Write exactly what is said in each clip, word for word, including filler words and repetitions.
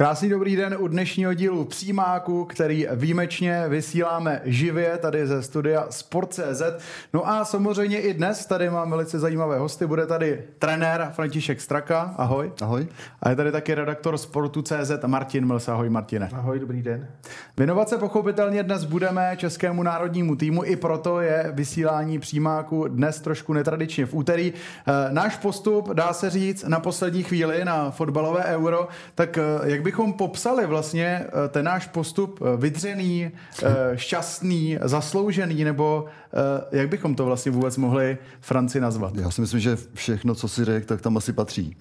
Krásný dobrý den u dnešního dílu Přímáku, který výjimečně vysíláme živě tady ze studia Sport tečka cé zet. No a samozřejmě i dnes tady mám velice zajímavé hosty. Bude tady trenér František Straka. Ahoj. Ahoj. A je tady taky redaktor Sportu tečka cé zet Martin Mlsah. Ahoj, Martine. Ahoj, dobrý den. Věnovat se pochopitelně dnes budeme českému národnímu týmu, i proto je vysílání Přímáku dnes trošku netradičně v úterý. Náš postup, dá se říct, na poslední chvíli na fotbalové euro, tak jak by bychom popsali vlastně ten náš postup vydřený, šťastný, zasloužený, nebo jak bychom to vlastně vůbec mohli Franci nazvat? Já si myslím, že všechno, co si řekl, tak tam asi patří.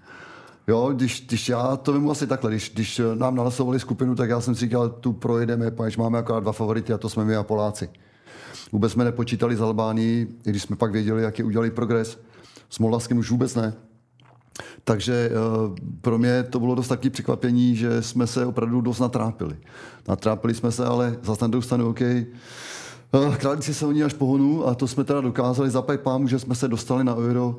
Jo, když, když já to vím asi takhle, když, když nám nalasovali skupinu, tak já jsem si říkal, tu projedeme, protože máme akorát dva favority a to jsme my a Poláci. Vůbec jsme nepočítali z Albánii, i když jsme pak věděli, jak je udělali progres. S Moldavskem už vůbec ne. Takže pro mě to bylo dost taky překvapení, že jsme se opravdu dost natrápili. Natrápili jsme se, ale zase na druhou stranu, OK, králíci se oni až pohonu a to jsme teda dokázali zaplať pámu, že jsme se dostali na Euro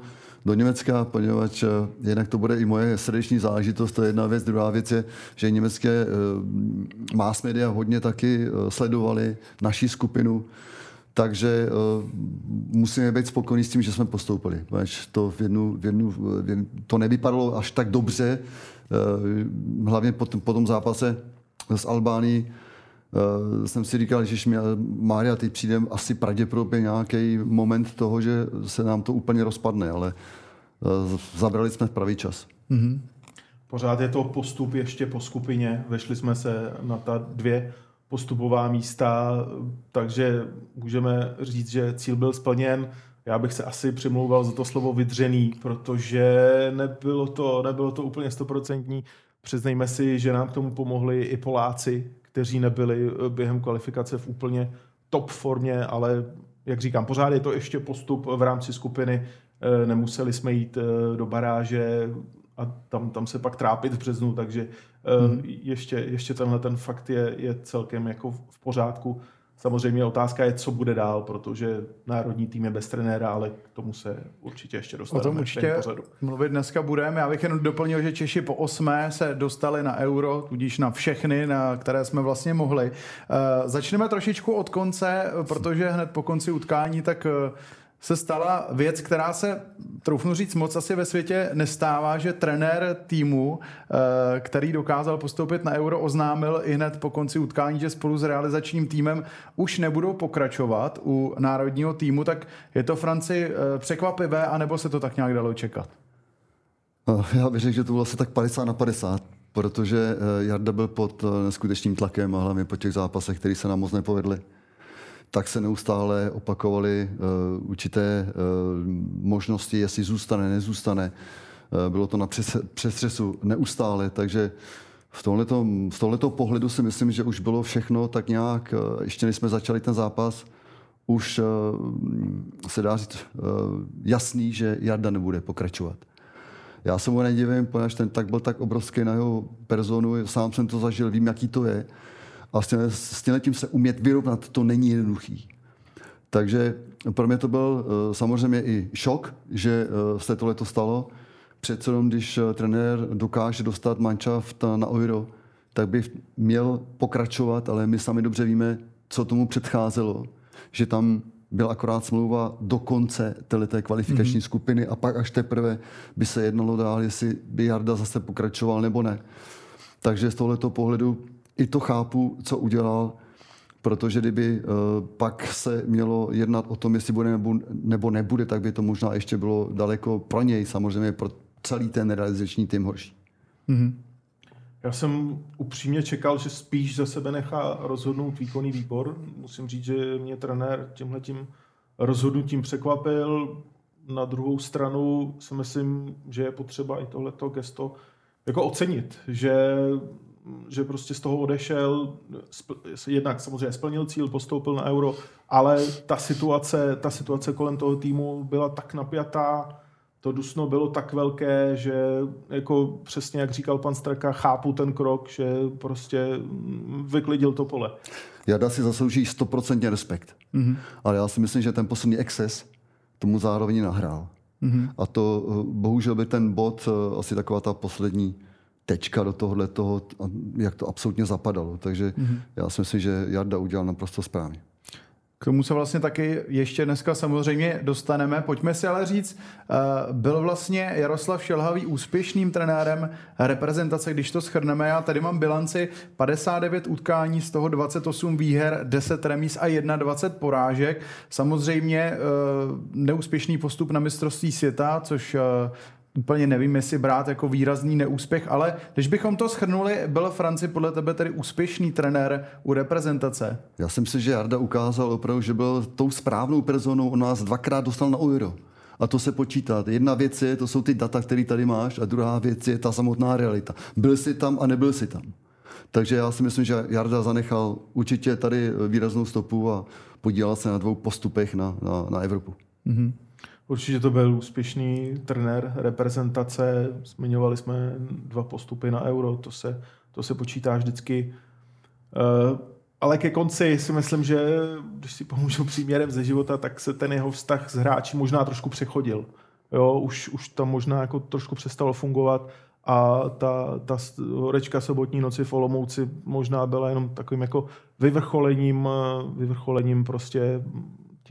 do Německa, poněvadž jednak to bude i moje srdeční záležitost, to je jedna věc. Druhá věc je, že německé mass media hodně taky sledovali naši skupinu. Takže uh, musíme být spokojení s tím, že jsme postoupili. To, v jednu, v jednu, v jednu, to nevypadalo až tak dobře, uh, hlavně po, t- po tom zápase z Albánii. Uh, jsem si říkal, že Mária, teď přijde asi pravděpodobně nějaký moment toho, že se nám to úplně rozpadne, ale uh, zabrali jsme v pravý čas. Mm-hmm. Pořád je to postup ještě po skupině. Vešli jsme se na ta dvě postupová místa, takže můžeme říct, že cíl byl splněn. Já bych se asi přimlouval za to slovo vydřený, protože nebylo to, nebylo to úplně stoprocentní. Přiznejme si, že nám k tomu pomohli i Poláci, kteří nebyli během kvalifikace v úplně top formě, ale jak říkám, pořád je to ještě postup v rámci skupiny. Nemuseli jsme jít do baráže a tam, tam se pak trápit v březnu, takže hmm. ještě, ještě tenhle ten fakt je, je celkem jako v pořádku. Samozřejmě otázka je, co bude dál, protože národní tým je bez trenéra, ale k tomu se určitě ještě dostaneme. O tom určitě mluvit dneska budeme. Já bych jenom doplnil, že Češi po osmé se dostali na euro, tudíž na všechny, na které jsme vlastně mohli. Začneme trošičku od konce, protože hned po konci utkání tak se stala věc, která se, troufnu říct, moc asi ve světě nestává, že trenér týmu, který dokázal postoupit na euro, oznámil i hned po konci utkání, že spolu s realizačním týmem už nebudou pokračovat u národního týmu. Tak je to Franci překvapivé, anebo se to tak nějak dalo čekat? Já bych řekl, že to bylo asi tak padesát na padesát, protože Jarda byl pod neskutečným tlakem a hlavně po těch zápasech, které se nám moc nepovedly. Tak se neustále opakovaly uh, určité uh, možnosti, jestli zůstane, nezůstane. Uh, bylo to na přes, přestřesu neustále, takže v tohletom, z tohleto pohledu si myslím, že už bylo všechno tak nějak, uh, ještě než jsme začali ten zápas, už uh, se dá říct uh, jasný, že Jarda nebude pokračovat. Já se mu nedivím, protože ten tak byl tak obrovský na jeho personu, sám jsem to zažil, vím, jaký to je. A s tím se umět vyrovnat, to není jednoduchý. Takže pro mě to byl samozřejmě i šok, že se tohle to stalo. Přece jenom, když trenér dokáže dostat manšaft na euro, tak by měl pokračovat, ale my sami dobře víme, co tomu předcházelo. Že tam byla akorát smlouva do konce této kvalifikační mm-hmm. skupiny a pak až teprve by se jednalo dál, jestli by Jarda zase pokračoval nebo ne. Takže z tohoto pohledu i to chápu, co udělal, protože kdyby uh, pak se mělo jednat o tom, jestli bude nebo, nebo nebude, tak by to možná ještě bylo daleko pro něj, samozřejmě pro celý ten realizační tým horší. Mm-hmm. Já jsem upřímně čekal, že spíš za sebe nechá rozhodnout výkonný výbor. Musím říct, že mě trenér tímhletím rozhodnutím překvapil. Na druhou stranu si myslím, že je potřeba i tohleto gesto jako ocenit, že že prostě z toho odešel, jednak samozřejmě splnil cíl, postoupil na euro, ale ta situace, ta situace kolem toho týmu byla tak napjatá, to dusno bylo tak velké, že jako přesně jak říkal pan Straka, chápu ten krok, že prostě vyklidil to pole. Jarda si zaslouží sto procent respekt, mm-hmm. ale já si myslím, že ten poslední exces tomu zároveň nahrál. Mm-hmm. A to bohužel by ten bod, asi taková ta poslední tečka do tohohle toho, jak to absolutně zapadalo. Takže mm-hmm. já si myslím, že Jarda udělal naprosto správně. K tomu se vlastně taky ještě dneska samozřejmě dostaneme. Pojďme si ale říct, byl vlastně Jaroslav Šilhavý úspěšným trenérem reprezentace, když to shrneme. Já tady mám bilanci padesát devět utkání, z toho dvacet osm výher, deset remíz a dvacet jedna porážek. Samozřejmě neúspěšný postup na mistrovství světa, což úplně nevím, jestli brát jako výrazný neúspěch, ale když bychom to shrnuli, byl Franci podle tebe tedy úspěšný trenér u reprezentace? Já si myslím, že Jarda ukázal opravdu, že byl tou správnou personou, on nás dvakrát dostal na Euro. A to se počítá. Jedna věc je, to jsou ty data, které tady máš, a druhá věc je ta samotná realita. Byl jsi tam a nebyl jsi tam. Takže já si myslím, že Jarda zanechal určitě tady výraznou stopu a podílal se na dvou postupech na, na, na Evropu. Mhm. Určitě to byl úspěšný trenér reprezentace. Zmiňovali jsme dva postupy na Euro, to se, to se počítá vždycky. Uh, ale ke konci si myslím, že když si pomůžu příměrem ze života, tak se ten jeho vztah s hráči možná trošku přechodil. Jo, už, už tam možná jako trošku přestalo fungovat a ta, ta horečka sobotní noci v Olomouci možná byla jenom takovým jako vyvrcholením, vyvrcholením prostě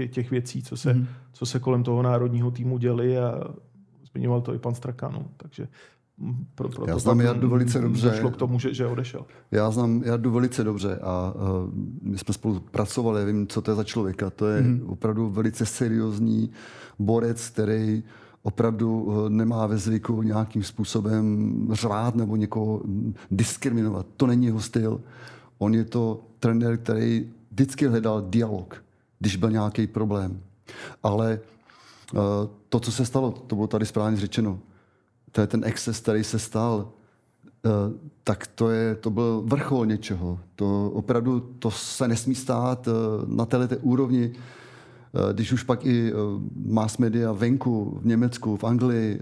těch věcí, co se, mm. co se kolem toho národního týmu děli, a zmiňoval to i pan Straka, no. Takže pro, pro já to znám Jardu velice dobře. Došlo k tomu, že, že odešel. Já znám Jardu velice dobře a uh, my jsme spolu pracovali, vím, co to je za člověka. To je mm. opravdu velice seriózní borec, který opravdu nemá ve zvyku nějakým způsobem řvát nebo někoho diskriminovat. To není jeho styl. On je to trenér, který vždycky hledal dialog, když byl nějaký problém. Ale uh, to, co se stalo, to bylo tady správně řečeno, to je ten exces, který se stal, uh, tak to, je, to byl vrchol něčeho. To opravdu to se nesmí stát uh, na této úrovni, uh, když už pak i uh, mass media venku, v Německu, v Anglii,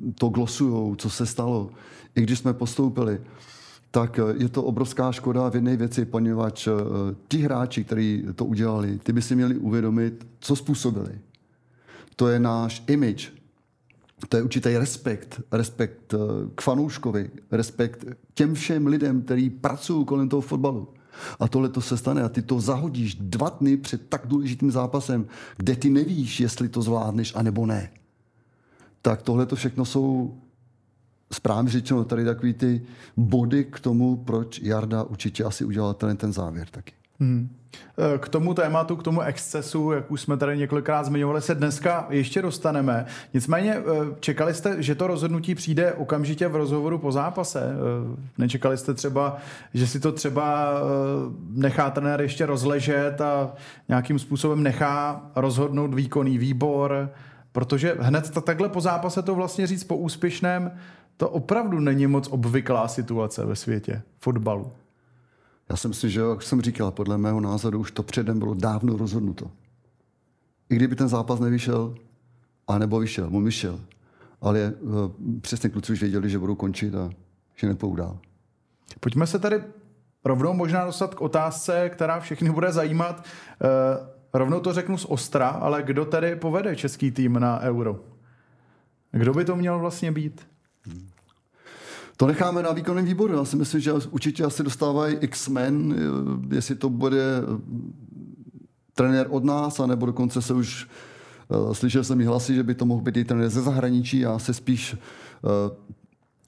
uh, to glosujou, co se stalo. I když jsme postoupili, tak je to obrovská škoda v jedné věci, poněvadž ti hráči, kteří to udělali, ty by si měli uvědomit, co způsobili. To je náš image, to je určitý respekt, respekt k fanouškovi, respekt těm všem lidem, kteří pracují kolem toho fotbalu. A tohle to se stane a ty to zahodíš dva dny před tak důležitým zápasem, kde ty nevíš, jestli to zvládneš, anebo ne. Tak tohle to všechno jsou správně řečeno tady takový ty body k tomu, proč Jarda určitě asi udělal ten, ten závěr taky. Hmm. K tomu tématu, k tomu excesu, jak už jsme tady několikrát zmiňovali, se dneska ještě dostaneme. Nicméně čekali jste, že to rozhodnutí přijde okamžitě v rozhovoru po zápase? Nečekali jste třeba, že si to třeba nechá trenér ještě rozležet a nějakým způsobem nechá rozhodnout výkonný výbor? Protože hned takhle po zápase to vlastně říct po úspěšném, to opravdu není moc obvyklá situace ve světě fotbalu. Já si myslím, že jak jsem říkal, podle mého názoru už to předem bylo dávno rozhodnuto. I kdyby ten zápas nevyšel, anebo vyšel, mu vyšel, ale přesně kluci už věděli, že budou končit a že nepůjdou dál. Pojďme se tady rovnou možná dostat k otázce, která všechny bude zajímat. Rovnou to řeknu z ostra, ale kdo tady povede český tým na Euro? Kdo by to měl vlastně být? To necháme na výkonném výboru. Já si myslím, že určitě asi dostávají X-men, jestli to bude trenér od nás, anebo dokonce se už slyšel jsem i hlasy, že by to mohl být i trenér ze zahraničí. Já se spíš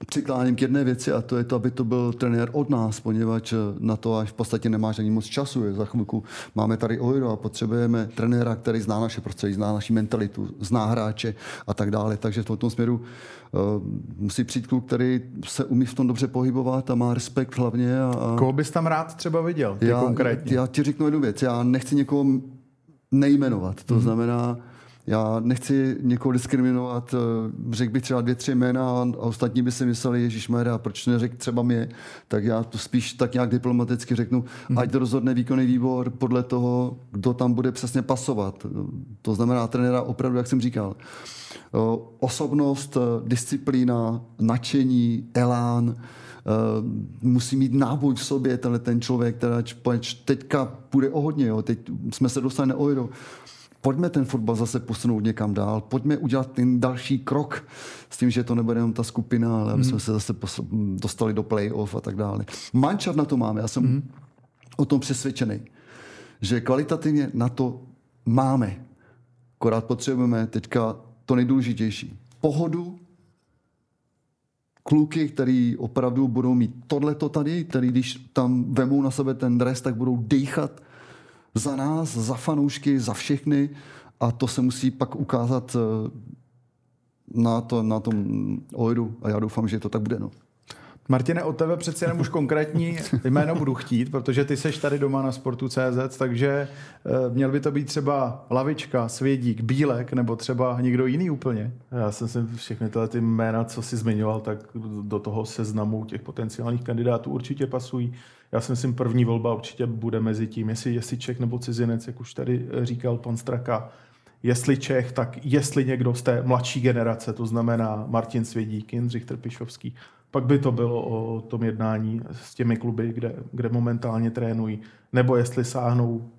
přikláním k jedné věci a to je to, aby to byl trenér od nás, poněvadž na to až v podstatě nemáš ani moc času. Za chvilku máme tady Euro a potřebujeme trenéra, který zná naše prostředí, zná naši mentalitu, zná hráče a tak dále. Takže v tom směru uh, musí přijít kluk, který se umí v tom dobře pohybovat a má respekt hlavně. A, a... Koho bys tam rád třeba viděl? Ty já, konkrétně? Já ti řeknu jednu věc. Já nechci někoho nejmenovat. To mm-hmm. znamená, já nechci někoho diskriminovat, řekl bych třeba dvě, tři jména a ostatní by si mysleli, ježišmarja, proč neřekl třeba mě, tak já to spíš tak nějak diplomaticky řeknu, mm-hmm. ať rozhodne výkonný výbor podle toho, kdo tam bude přesně pasovat. To znamená trenéra opravdu, jak jsem říkal, osobnost, disciplína, nadšení, elán, musí mít náboj v sobě tenhle ten člověk, teda teďka půjde o hodně, jo. Teď jsme se dostali na Euro. pojďme ten fotbal zase posunout někam dál, pojďme udělat ten další krok s tím, že to nebude jenom ta skupina, ale aby jsme mm. se zase posl- dostali do playoff a tak dále. Mančar na to máme, já jsem mm. o tom přesvědčený, že kvalitativně na to máme. Akorát potřebujeme teďka to nejdůležitější. Pohodu, kluky, který opravdu budou mít tohleto tady, který když tam vemou na sebe ten dres, tak budou dýchat za nás, za fanoušky, za všechny a to se musí pak ukázat na, to, na tom Euru a já doufám, že to tak bude. No. Martine, od tebe přeci jenom už konkrétní jméno budu chtít, protože ty seš tady doma na sportu tečka cé zet, takže měl by to být třeba Lavička, Svědík, Bílek, nebo třeba někdo jiný úplně. Já jsem si všechny tyhle ty jména, co jsi zmiňoval, tak do toho seznamu těch potenciálních kandidátů určitě pasují. Já si myslím, první volba určitě bude mezi tím, jestli, jestli Čech nebo cizinec, jak už tady říkal pan Straka. Jestli Čech, tak jestli někdo z té mladší generace, to znamená Martin Svědík, Jindřich Trpišovský. Pak by to bylo o tom jednání s těmi kluby, kde, kde momentálně trénují. Nebo jestli sáhnou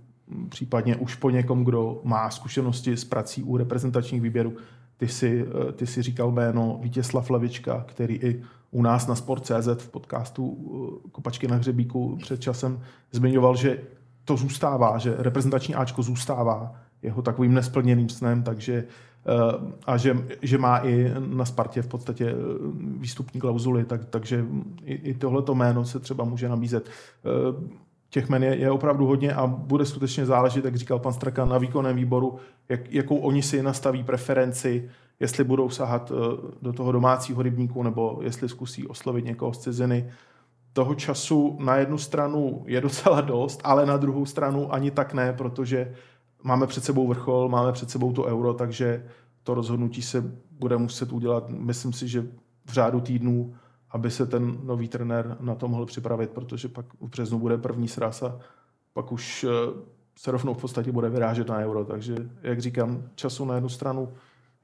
případně už po někom, kdo má zkušenosti s prací u reprezentačních výběrů. Ty si, ty si říkal jméno Vítězslav Lavička, který i u nás na Sport tečka cé zet v podcastu Kopačky na hřebíku před časem zmiňoval, že to zůstává, že reprezentační áčko zůstává jeho takovým nesplněným snem, takže a že, že má i na Spartě v podstatě výstupní klauzuly, tak, takže i, i tohleto jméno se třeba může nabízet. Těch jmen je, je opravdu hodně a bude skutečně záležet, jak říkal pan Straka, na výkonném výboru, jak, jakou oni si nastaví preferenci, jestli budou sahat do toho domácího rybníku nebo jestli zkusí oslovit někoho z ciziny. Toho času na jednu stranu je docela dost, ale na druhou stranu ani tak ne, protože máme před sebou vrchol, máme před sebou to euro, takže to rozhodnutí se bude muset udělat, myslím si, že v řádu týdnů, aby se ten nový trenér na to mohl připravit, protože pak v březnu bude první sraz a pak už se rovnou v podstatě bude vyrážet na euro. Takže, jak říkám, času na jednu stranu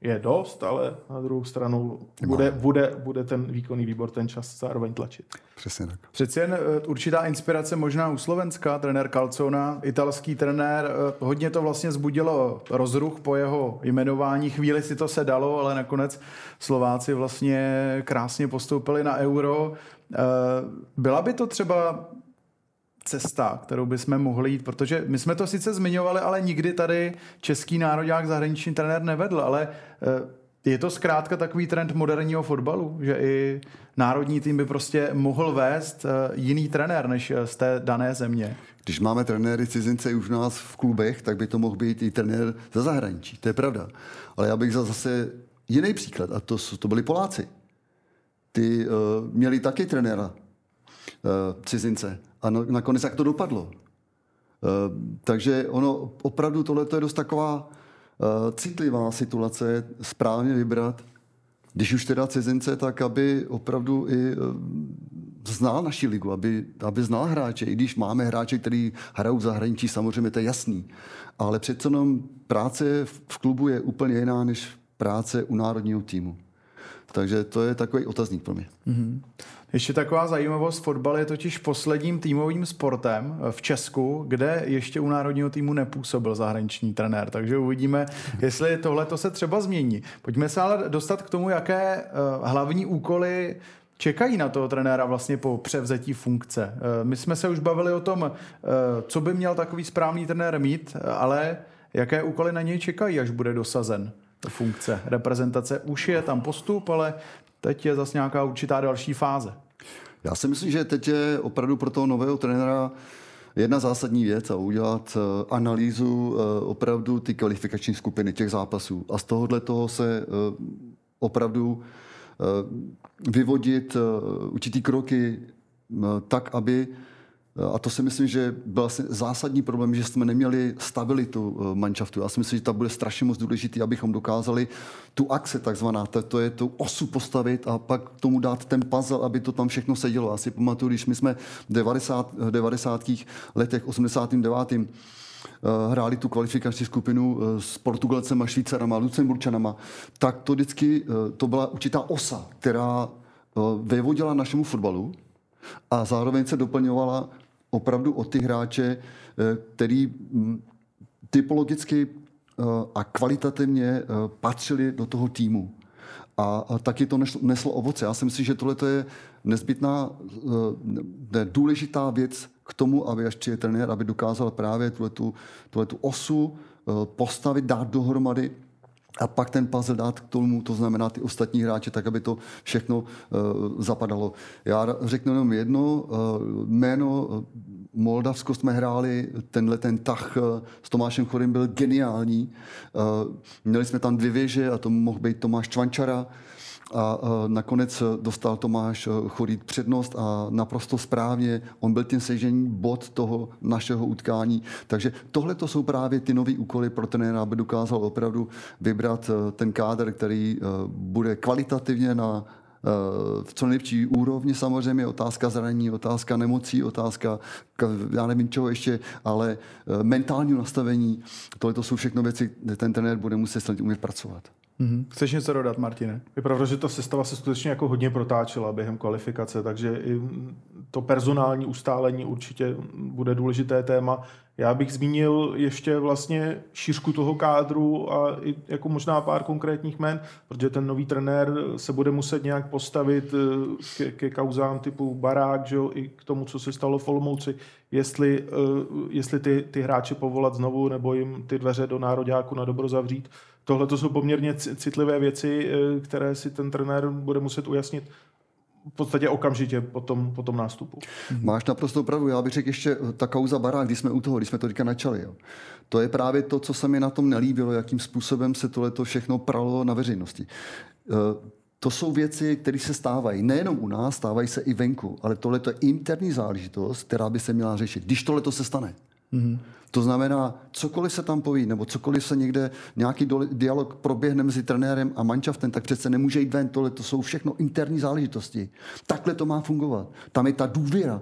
je dost, ale na druhou stranu bude, bude, bude ten výkonný výbor ten čas zároveň tlačit. Přesně tak. Přeci jen určitá inspirace možná u Slovenska, trenér Calzona, italský trenér, hodně to vlastně zbudilo rozruch po jeho jmenování, chvíli si to sedalo, ale nakonec Slováci vlastně krásně postoupili na euro. Byla by to třeba cesta, kterou bychom mohli jít, protože my jsme to sice zmiňovali, ale nikdy tady český národák zahraniční trenér nevedl, ale je to zkrátka takový trend moderního fotbalu, že i národní tým by prostě mohl vést jiný trenér než z té dané země. Když máme trenéry cizince už u nás v klubech, tak by to mohl být i trenér ze zahraničí, to je pravda. Ale já bych vzal zase jiný příklad a to, to byli Poláci. Ty uh, měli taky trenéra uh, cizince. A nakonec jak to dopadlo. Takže ono, opravdu tohle je dost taková citlivá situace, správně vybrat, když už teda cizince, tak aby opravdu i znal naši ligu, aby, aby znal hráče, i když máme hráče, který hrajou v zahraničí, samozřejmě to je jasný. Ale přece jenom práce v klubu je úplně jiná, než práce u národního týmu. Takže to je takový otazník pro mě. Mm-hmm. Ještě taková zajímavost, fotbal je totiž posledním týmovým sportem v Česku, kde ještě u národního týmu nepůsobil zahraniční trenér, takže uvidíme, jestli tohleto se třeba změní. Pojďme se ale dostat k tomu, jaké hlavní úkoly čekají na toho trenéra vlastně po převzetí funkce. My jsme se už bavili o tom, co by měl takový správný trenér mít, ale jaké úkoly na něj čekají, až bude dosazen funkce reprezentace. Už je tam postup, ale teď je zase nějaká určitá další fáze. Já si myslím, že teď je opravdu pro toho nového trenéra jedna zásadní věc a udělat analýzu opravdu ty kvalifikační skupiny těch zápasů. A z tohohle toho se opravdu vyvodit určitý kroky tak, aby, a to si myslím, že byl zásadní problém, že jsme neměli stabilitu manšaftu. Já si myslím, že ta bude strašně moc důležitý, abychom dokázali tu akce takzvaná, to je tu osu postavit a pak tomu dát ten puzzle, aby to tam všechno sedělo. Já si pamatuju, když my jsme v devadesátých letech, osmdesátém devátém hráli tu kvalifikační skupinu s Portugalcema, Švýcarama, Lucemburčanama, tak to vždycky, to byla určitá osa, která vyvodila našemu fotbalu a zároveň se doplňovala opravdu o ty hráče, který typologicky a kvalitativně patřili do toho týmu. A taky to neslo, neslo ovoce. Já si myslím, že tohle je nezbytná, ne, důležitá věc k tomu, aby ještě trenér, aby dokázal právě tuhletu, tuhletu osu postavit, dát dohromady a pak ten puzzle dát k tomu, to znamená ty ostatní hráče, tak, aby to všechno uh, zapadalo. Já řeknu jenom jedno, uh, jméno Moldavsko jsme hráli, tenhle ten tah uh, s Tomášem Chorým byl geniální. Uh, měli jsme tam dvě věže a to mohl být Tomáš Čvančara a uh, nakonec dostal Tomáš Chorý přednost a naprosto správně, on byl ten sejžení bod toho našeho utkání. Takže tohle to jsou právě ty nový úkoly pro trenéra, aby dokázal opravdu vybrat uh, ten kádr, který uh, bude kvalitativně na v co nejlepší úrovni, samozřejmě otázka zranění, otázka nemocí, otázka, já nevím čeho ještě, ale mentální nastavení, tohle to jsou všechno věci, kde ten trenér bude muset snad umět pracovat. Mm-hmm. Chceš něco dodat, Martine? Je pravda, že ta sestava se skutečně jako hodně protáčela během kvalifikace, takže i to personální ustálení určitě bude důležité téma. Já bych zmínil ještě vlastně šířku toho kádru a i jako možná pár konkrétních jmen, protože ten nový trenér se bude muset nějak postavit ke, ke kauzám typu Barák, že jo, i k tomu, co se stalo v Olomouci, jestli, jestli ty, ty hráče povolat znovu nebo jim ty dveře do nároďáku na dobro zavřít. Tohle to jsou poměrně citlivé věci, které si ten trenér bude muset ujasnit v podstatě okamžitě po tom, po tom nástupu. Máš naprosto pravdu. Já bych řekl ještě ta kauza Barák, když jsme u toho, když jsme to teďka načali. Jo. To je právě to, co se mi na tom nelíbilo, jakým způsobem se tohleto všechno pralo na veřejnosti. To jsou věci, které se stávají. Nejenom u nás, stávají se i venku, ale tohleto je interní záležitost, která by se měla řešit, když tohleto se stane. Mm-hmm. To znamená, cokoliv se tam poví, nebo cokoliv se někde, nějaký do, dialog proběhne mezi trenérem a manšaftem, tak přece nemůže jít ven, tohle to jsou všechno interní záležitosti. Takhle to má fungovat. Tam je ta důvěra.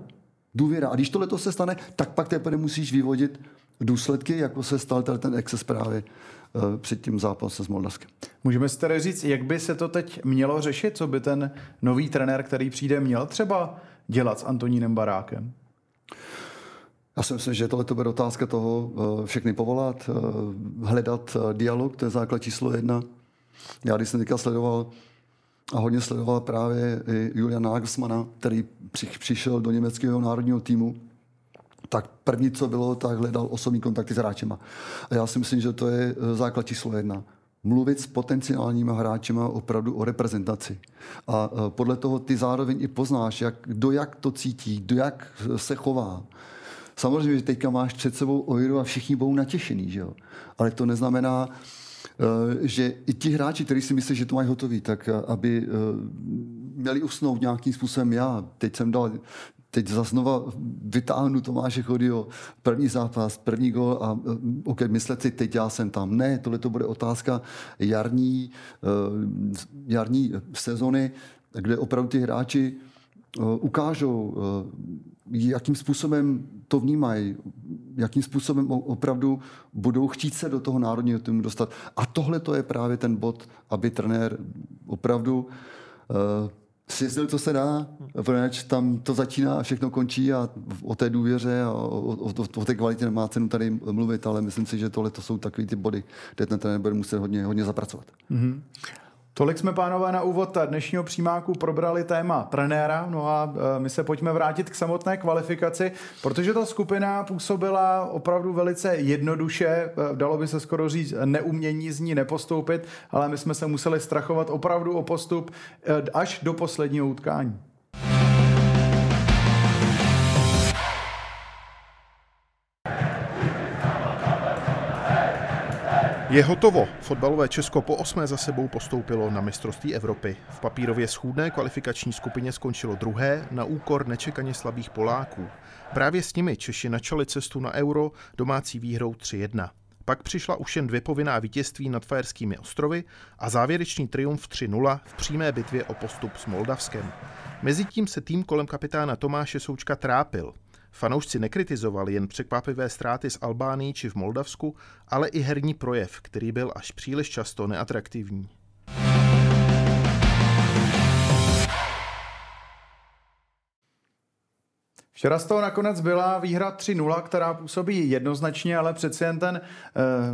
Důvěra. A když tohle se stane, tak pak teprve musíš vyvodit důsledky, jako se stal ten exces právě uh, před tím zápasem s Moldavskem. Můžeme si tedy říct, jak by se to teď mělo řešit, co by ten nový trenér, který přijde, měl třeba dělat s Antonínem Barákem? Já si myslím, že tohle to bude otázka toho všechny povolat, hledat dialog, to je základ číslo jedna. Já když jsem teďka sledoval a hodně sledoval právě i Juliana Nagelsmana, který přišel do německého národního týmu, tak první, co bylo, tak hledal osobní kontakty s hráčema. A já si myslím, že to je základ číslo jedna. Mluvit s potenciálními hráčima opravdu o reprezentaci. A podle toho ty zároveň i poznáš, jak, do jak to cítí, do jak se chová. Samozřejmě, že teďka máš před sebou Euro a všichni budou natěšený, že jo? Ale to neznamená, že i ti hráči, kteří si myslí, že to mají hotový, tak aby měli usnout nějakým způsobem. Já teď jsem dal, teď zase znova vytáhnu Tomáše Chorýho, první zápas, první gol a ok, myslet si, teď já jsem tam. Ne, tohle to bude otázka jarní, jarní sezony, kde opravdu ty hráči ukážou, jakým způsobem to vnímají, jakým způsobem opravdu budou chtít se do toho národního týmu dostat. A tohle to je právě ten bod, aby trenér opravdu uh, sjezdil, co se dá, protože tam to začíná a všechno končí a o té důvěře a o, o, o té kvalitě nemá cenu tady mluvit, ale myslím si, že tohle to jsou takový ty body, kde ten trenér bude muset hodně, hodně zapracovat. Mm-hmm. Tolik jsme, pánové, na úvod dnešního Přímáku probrali téma trenéra, no a my se pojďme vrátit k samotné kvalifikaci, protože ta skupina působila opravdu velice jednoduše, dalo by se skoro říct neumění z ní nepostoupit, ale my jsme se museli strachovat opravdu o postup až do posledního utkání. Je hotovo. Fotbalové Česko po osmé za sebou postoupilo na mistrovství Evropy. V papírově schůdné kvalifikační skupině skončilo druhé na úkor nečekaně slabých Poláků. Právě s nimi Češi načali cestu na Euro domácí výhrou tři jedna. Pak přišla už jen dvě povinná vítězství nad Faerskými ostrovy a závěrečný triumf tři nula v přímé bitvě o postup s Moldavskem. Mezitím se tým kolem kapitána Tomáše Součka trápil. Fanoušci nekritizovali jen překvapivé ztráty z Albánii či v Moldavsku, ale i herní projev, který byl až příliš často neatraktivní. Včera z toho nakonec byla výhra tři nula, která působí jednoznačně, ale přeci jen ten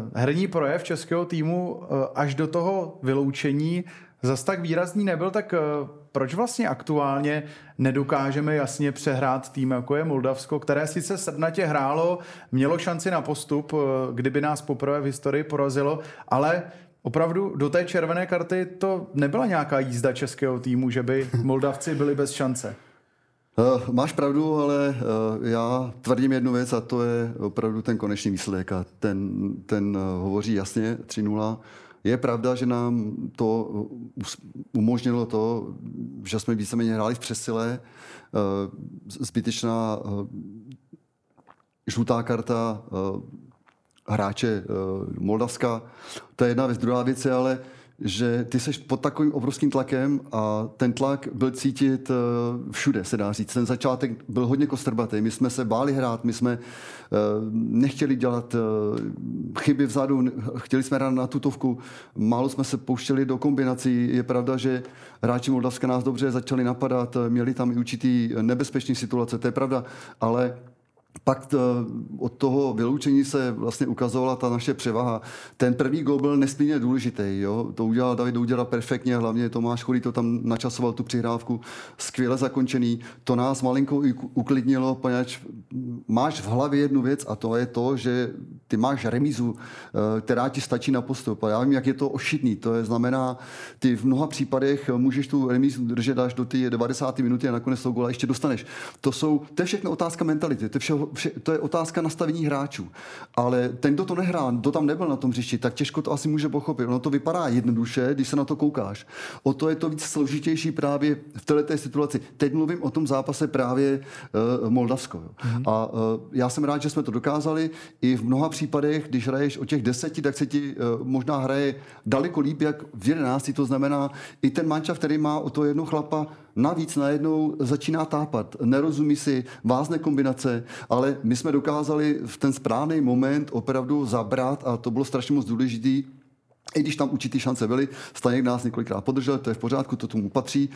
uh, herní projev českého týmu uh, až do toho vyloučení zas tak výrazný nebyl, tak uh, proč vlastně aktuálně nedokážeme jasně přehrát tým, jako je Moldavsko, které sice srdnatě hrálo, mělo šanci na postup, uh, kdyby nás poprvé v historii porazilo, ale opravdu do té červené karty to nebyla nějaká jízda českého týmu, že by Moldavci byli bez šance. Uh, máš pravdu, ale uh, já tvrdím jednu věc a to je opravdu ten konečný výsledek a ten, ten uh, hovoří jasně tři nula. Je pravda, že nám to umožnilo to, že jsme víceméně hráli v přesile, uh, zbytečná uh, žlutá karta uh, hráče uh, Moldavska. To je jedna věc, druhá věc je ale, že ty seš pod takovým obrovským tlakem a ten tlak byl cítit všude, se dá říct. Ten začátek byl hodně kostrbatý, my jsme se báli hrát, my jsme nechtěli dělat chyby vzadu, chtěli jsme hrát na tutovku, málo jsme se pouštěli do kombinací. Je pravda, že hráči Moldavska nás dobře začali napadat, měli tam i určitý nebezpečný situace, to je pravda, ale pak od toho vyloučení se vlastně ukazovala ta naše převaha. Ten první gól byl nesmírně důležitý. Jo? To udělal David Douděra perfektně, hlavně Tomáš Chorý to tam načasoval, tu přihrávku, skvěle zakončený. To nás malinko uklidnilo, poněvadž máš v hlavě jednu věc a to je to, že ty máš remízu, která ti stačí na postup. A já vím, jak je to ošidný. To je, znamená, ty v mnoha případech můžeš tu remízu držet až do ty devadesáté minuty a nakonec toho góla ještě dostaneš. To jsou, to je všechno otázka mentality, to je všechno to je otázka nastavení hráčů. Ale ten, kdo to nehrál, kdo tam nebyl na tom hřišti, tak těžko to asi může pochopit. Ono to vypadá jednoduše, když se na to koukáš. O to je to víc složitější právě v této situaci. Teď mluvím o tom zápase právě uh, Moldavsko. Mm-hmm. A uh, já jsem rád, že jsme to dokázali. I v mnoha případech, když hraješ o těch deseti, tak se ti uh, možná hraje daleko líp, jak v jedenácti. To znamená, i ten mančaft, který má o to jednoho chlapa, navíc najednou začíná tápat. Nerozumí si, vázne kombinace, ale my jsme dokázali v ten správný moment opravdu zabrat a to bylo strašně moc důležitý, i když tam určitý šance byly. Staněk nás několikrát podržel, to je v pořádku, to tomu patří,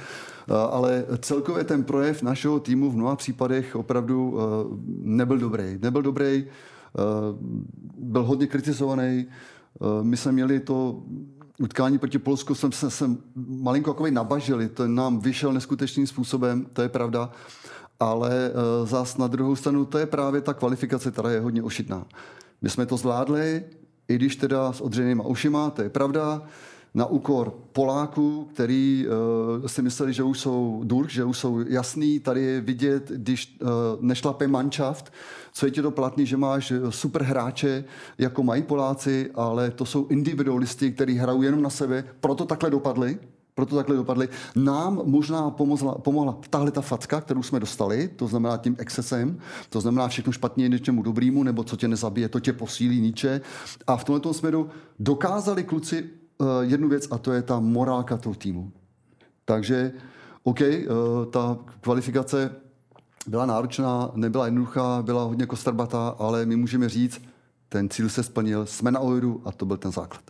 ale celkově ten projev našeho týmu v mnoha případech opravdu nebyl dobrý. Nebyl dobrý, byl hodně kritizovaný, my jsme měli to utkání proti Polsku, jsem se jsem malinko jakoby nabažili, ten nám vyšel neskutečným způsobem, to je pravda, ale e, zas na druhou stranu to je právě ta kvalifikace, která je hodně ošidná. My jsme to zvládli, i když teda s odřenýma ušima, to je pravda, na úkor Poláků, který e, si mysleli, že už jsou durch, že už jsou jasný, tady je vidět, když e, nešlape manšaft, co je ti to platný, že máš super hráče, jako mají Poláci, ale to jsou individualisti, kteří hrajou jenom na sebe, proto takhle dopadli. Proto takhle dopadli. Nám možná pomozla, pomohla tahle ta facka, kterou jsme dostali, to znamená tím excesem, to znamená všechno špatně je něčemu dobrýmu, nebo co tě nezabije, to tě posílí Níče. A v tomto směru dokázali kluci uh, jednu věc a to je ta morálka toho týmu. Takže OK, uh, ta kvalifikace byla náročná, nebyla jednoduchá, byla hodně kostrbatá, ale my můžeme říct, ten cíl se splnil, jsme na Euru a to byl ten základ.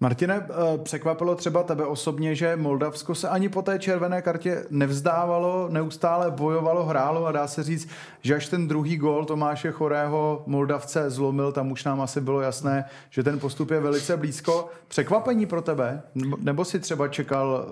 Martine, překvapilo třeba tebe osobně, že Moldavsko se ani po té červené kartě nevzdávalo, neustále bojovalo, hrálo a dá se říct, že až ten druhý gól Tomáše Chorého Moldavce zlomil, tam už nám asi bylo jasné, že ten postup je velice blízko. Překvapení pro tebe? Nebo si třeba čekal,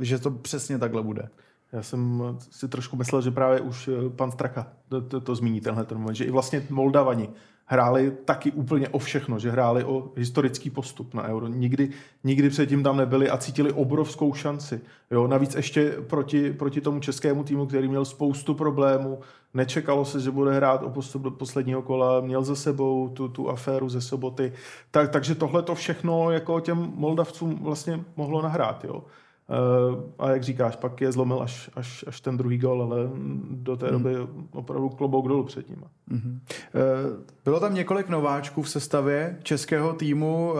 že to přesně takhle bude? Já jsem si trošku myslel, že právě už pan Straka to, to, to zmíní tenhle ten moment, že i vlastně Moldavani hráli taky úplně o všechno, že hráli o historický postup na Euro. Nikdy, nikdy předtím tam nebyli a cítili obrovskou šanci. Jo, navíc ještě proti, proti tomu českému týmu, který měl spoustu problémů, nečekalo se, že bude hrát o postup do posledního kola, měl za sebou tu, tu aféru ze soboty. Tak, takže tohle to všechno jako těm Moldavcům vlastně mohlo nahrát, jo. A jak říkáš, pak je zlomil až, až, až ten druhý gól, ale do té doby opravdu klobouk dolů před ním. Bylo tam několik nováčků v sestavě českého týmu,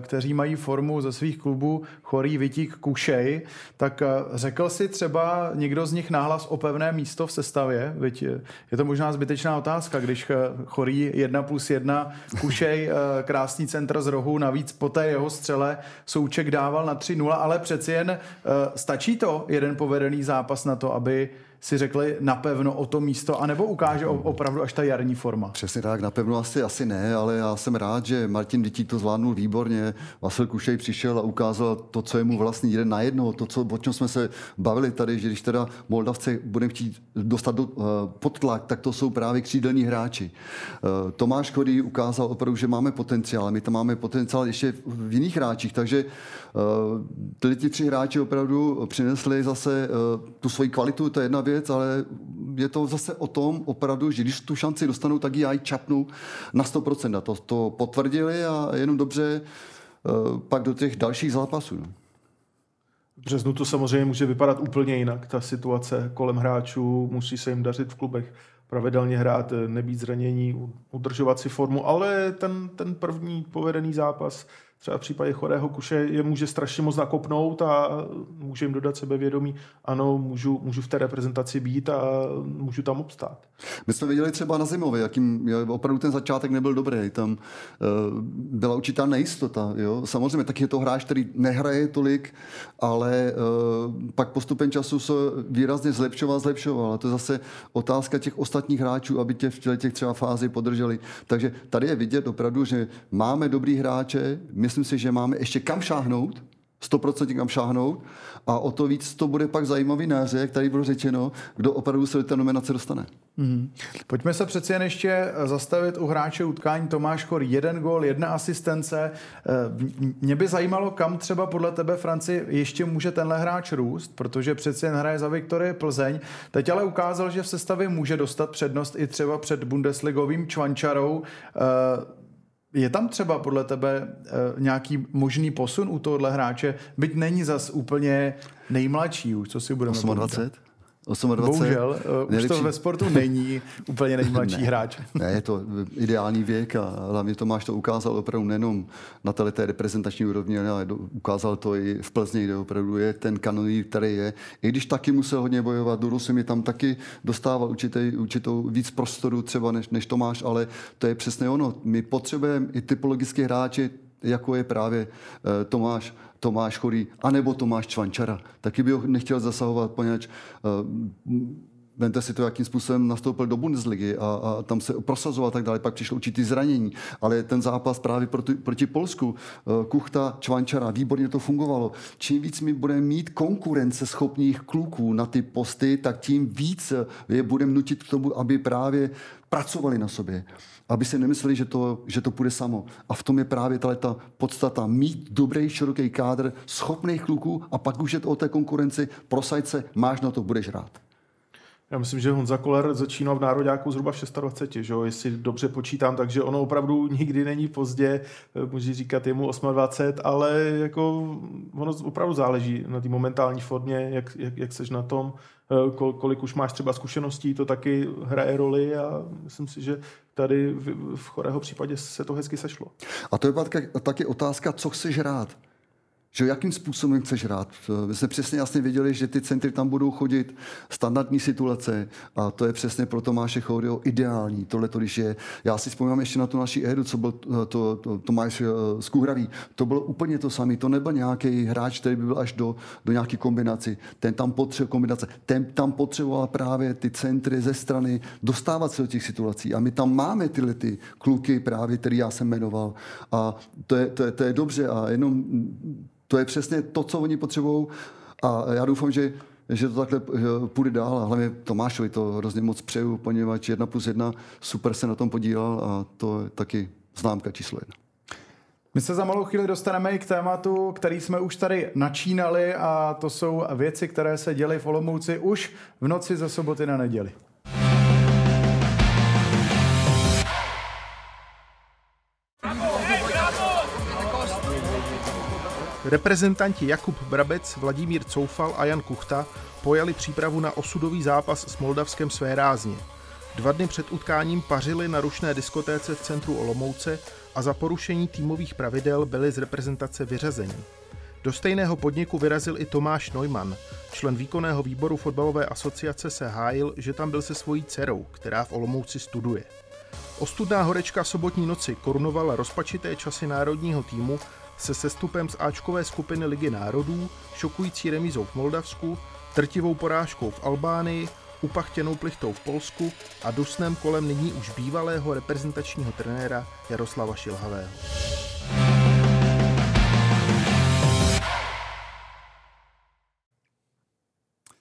kteří mají formu ze svých klubů Chorý, Vitík, Kušej. Tak řekl si třeba někdo z nich nahlas o pevné místo v sestavě? Viď je to možná zbytečná otázka, když Chorý jedna plus jedna, Kušej krásný centr z rohu, navíc po té jeho střele Souček dával na tři nula, ale přeci jen stačí to jeden povedený zápas na to, aby si řekli napevno o to místo, anebo ukáže opravdu až ta jarní forma? Přesně tak, napevno asi, asi ne, ale já jsem rád, že Martin Dytík to zvládnul výborně. Vasil Kušej přišel a ukázal to, co je mu vlastní, jeden na jedno, to, co, o čem jsme se bavili tady, že když teda Moldavce budeme chtít dostat do, uh, pod tlak, tak to jsou právě křídelní hráči. Uh, Tomáš Chorý ukázal opravdu, že máme potenciál, my tam máme potenciál ještě v jiných hráčích, takže uh, ti tři hráči opravdu přinesli zase uh, tu svoji kvalitu, to je jedna věc, ale je to zase o tom opravdu, že když tu šanci dostanou, tak ji já ji čapnu na sto procent. A to, to potvrdili a jenom dobře uh, pak do těch dalších zápasů. No. V březnu to samozřejmě může vypadat úplně jinak, ta situace kolem hráčů, musí se jim dařit v klubech, pravidelně hrát, nebýt zranění, udržovat si formu, ale ten, ten první povedený zápas, třeba v případě Chorého Kuše, je může strašně moc nakopnout a může jim dodat sebevědomí. Ano, můžu, můžu v té reprezentaci být a můžu tam obstát. My jsme viděli třeba na Zimově, jakým opravdu ten začátek nebyl dobrý. Tam uh, byla určitá nejistota. Jo? Samozřejmě taky je to hráč, který nehraje tolik, ale uh, pak postupem času se výrazně zlepšoval, zlepšoval. A to je zase otázka těch ostatních hráčů, aby tě v těch třeba fázi podrželi. Takže tady je vidět opravdu, že máme dobrý hráče, my myslím si, že máme ještě kam šáhnout, sto procent kam šáhnout, a o to víc to bude pak zajímavý náře, jak tady bylo řečeno, kdo opravdu se do té nominace dostane. Mm-hmm. Pojďme se přeci jen ještě zastavit u hráče utkání. Tomáš Chorý, jeden gól, jedna asistence. Mě by zajímalo, kam třeba podle tebe, Franci, ještě může tenhle hráč růst, protože přeci jen hraje za Viktorii Plzeň. Teď ale ukázal, že v sestavě může dostat přednost i třeba před bundesligovým Čvančarou. Je tam třeba podle tebe e, nějaký možný posun u tohohle hráče? Byť není zas úplně nejmladší už, co si budeme dvacet osm? dvacet osm Bohužel, e, už to ve sportu není úplně nejmladší ne, hráč. Ne, je to ideální věk a hlavně Tomáš to ukázal opravdu nejenom na té reprezentační úrovni, ale ukázal to i v Plzni, kde opravdu je ten kanonýr, který je. I když taky musel hodně bojovat, do Rusy mi tam taky dostával určitý, určitou víc prostoru třeba než, než Tomáš, ale to je přesně ono. My potřebujeme i typologické hráče, jako je právě e, Tomáš, Tomáš Chorý, anebo Tomáš Čvančara. Taky bych ho nechtěl zasahovat, poněvadž e, vemte si to, jakým způsobem nastoupil do Bundesligy a, a tam se prosazoval a tak dále, pak přišlo určitý zranění, ale ten zápas právě proti, proti Polsku, e, Kuchta, Čvančara, výborně to fungovalo. Čím víc my budeme mít konkurence schopných kluků na ty posty, tak tím víc je budeme nutit k tomu, aby právě pracovali na sobě, aby si nemysleli, že to, že to půjde samo. A v tom je právě ta podstata mít dobrý, široký kádr, schopných kluků a pak už je to o té konkurenci, prosajt se, máš na to, budeš rád. Já myslím, že Honza Koller začínal v nároďáku zhruba v dvacet šest, že jo, jestli dobře počítám, takže ono opravdu nikdy není pozdě, můžu říkat jemu dvacet osm, ale jako ono opravdu záleží na té momentální formě, jak, jak, jak seš na tom, kolik už máš třeba zkušeností, to taky hraje roli a myslím si, že tady v, v Chorého případě se to hezky sešlo. A to je taky otázka, co chceš hrát. Že jakým způsobem chceš hrát. My jsme přesně jasně věděli, že ty centry tam budou chodit, standardní situace, a to je přesně pro Tomáše Chorýho ideální. Tohle to, když je, já si vzpomínám ještě na tu naší éru, co byl to, to, Tomáš z Kuhravý, to bylo úplně to samé, to nebyl nějaký hráč, který by byl až do, do nějaké kombinaci. Ten tam potřeboval kombinace, ten tam potřeboval právě ty centry ze strany, dostávat se do těch situací a my tam máme tyhle ty kluky právě, který já jsem jmenoval, a to je, to je, to je dobře a jenom to je přesně to, co oni potřebují, a já doufám, že, že to takhle půjde dál a hlavně Tomášovi to hrozně moc přeju, poněvadž jedna plus jedna super se na tom podílal a to je taky známka číslo jedna. My se za malou chvíli dostaneme i k tématu, který jsme už tady načínali, a to jsou věci, které se děly v Olomouci už v noci ze soboty na neděli. Reprezentanti Jakub Brabec, Vladimír Coufal a Jan Kuchta pojali přípravu na osudový zápas s Moldavskem svérázně. Dva dny před utkáním pařili na rušné diskotéce v centru Olomouce a za porušení týmových pravidel byli z reprezentace vyřazeni. Do stejného podniku vyrazil i Tomáš Neumann. Člen výkonného výboru fotbalové asociace se hájil, že tam byl se svojí dcerou, která v Olomouci studuje. Ostudná horečka sobotní noci korunovala rozpačité časy národního týmu se sestupem z Ačkové skupiny Ligy národů, šokující remízou v Moldavsku, trtivou porážkou v Albánii upachtěnou plichtou v Polsku a dusném kolem nyní už bývalého reprezentačního trenéra Jaroslava Šilhavého.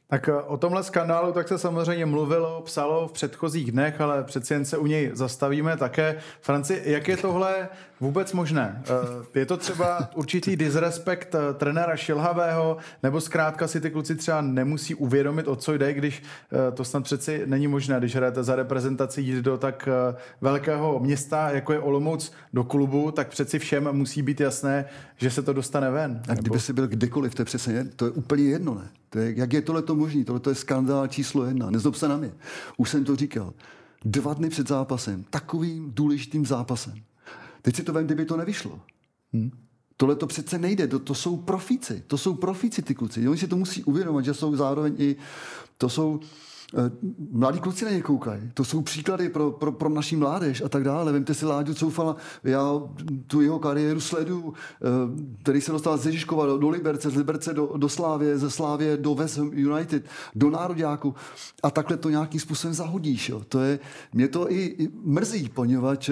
Tak o tomhle skandálu tak se samozřejmě mluvilo, psalo v předchozích dnech, ale přeci jen se u něj zastavíme také. Franci, jak je tohle vůbec možné? Je to třeba určitý disrespekt trenéra Šilhavého, nebo zkrátka si ty kluci třeba nemusí uvědomit, o co jde, když to snad přeci není možné, když hrajete za reprezentaci, jít do tak velkého města, jako je Olomouc, do klubu, tak přeci všem musí být jasné, že se to dostane ven. A kdyby si byl kdekoliv, to je přesně, to je úplně jedno, ne? To je, jak je tohle to možný? Tohle to je skandál číslo jedna. Nezlob se na mě. Už jsem to říkal. Dva dny před zápasem. Takovým důležitým zápasem. Teď si to vem, kdyby to nevyšlo. Hmm. Tohle to přece nejde. To, to jsou profíci. To jsou profíci ty kluci. Oni si to musí uvědomit, že jsou zároveň i... To jsou... Mladí kluci na ně koukají. To jsou příklady pro, pro, pro naší mládež a tak dále. Vemte si Láďu Coufala, já tu jeho kariéru sleduju, který se dostal ze Žižkova do, do Liberce, z Liberce do, do Slavie, ze Slavie do West Ham United, do Nároďáku a takhle to nějakým způsobem zahodíš. Jo. To je, mě to i, i mrzí, poněvadž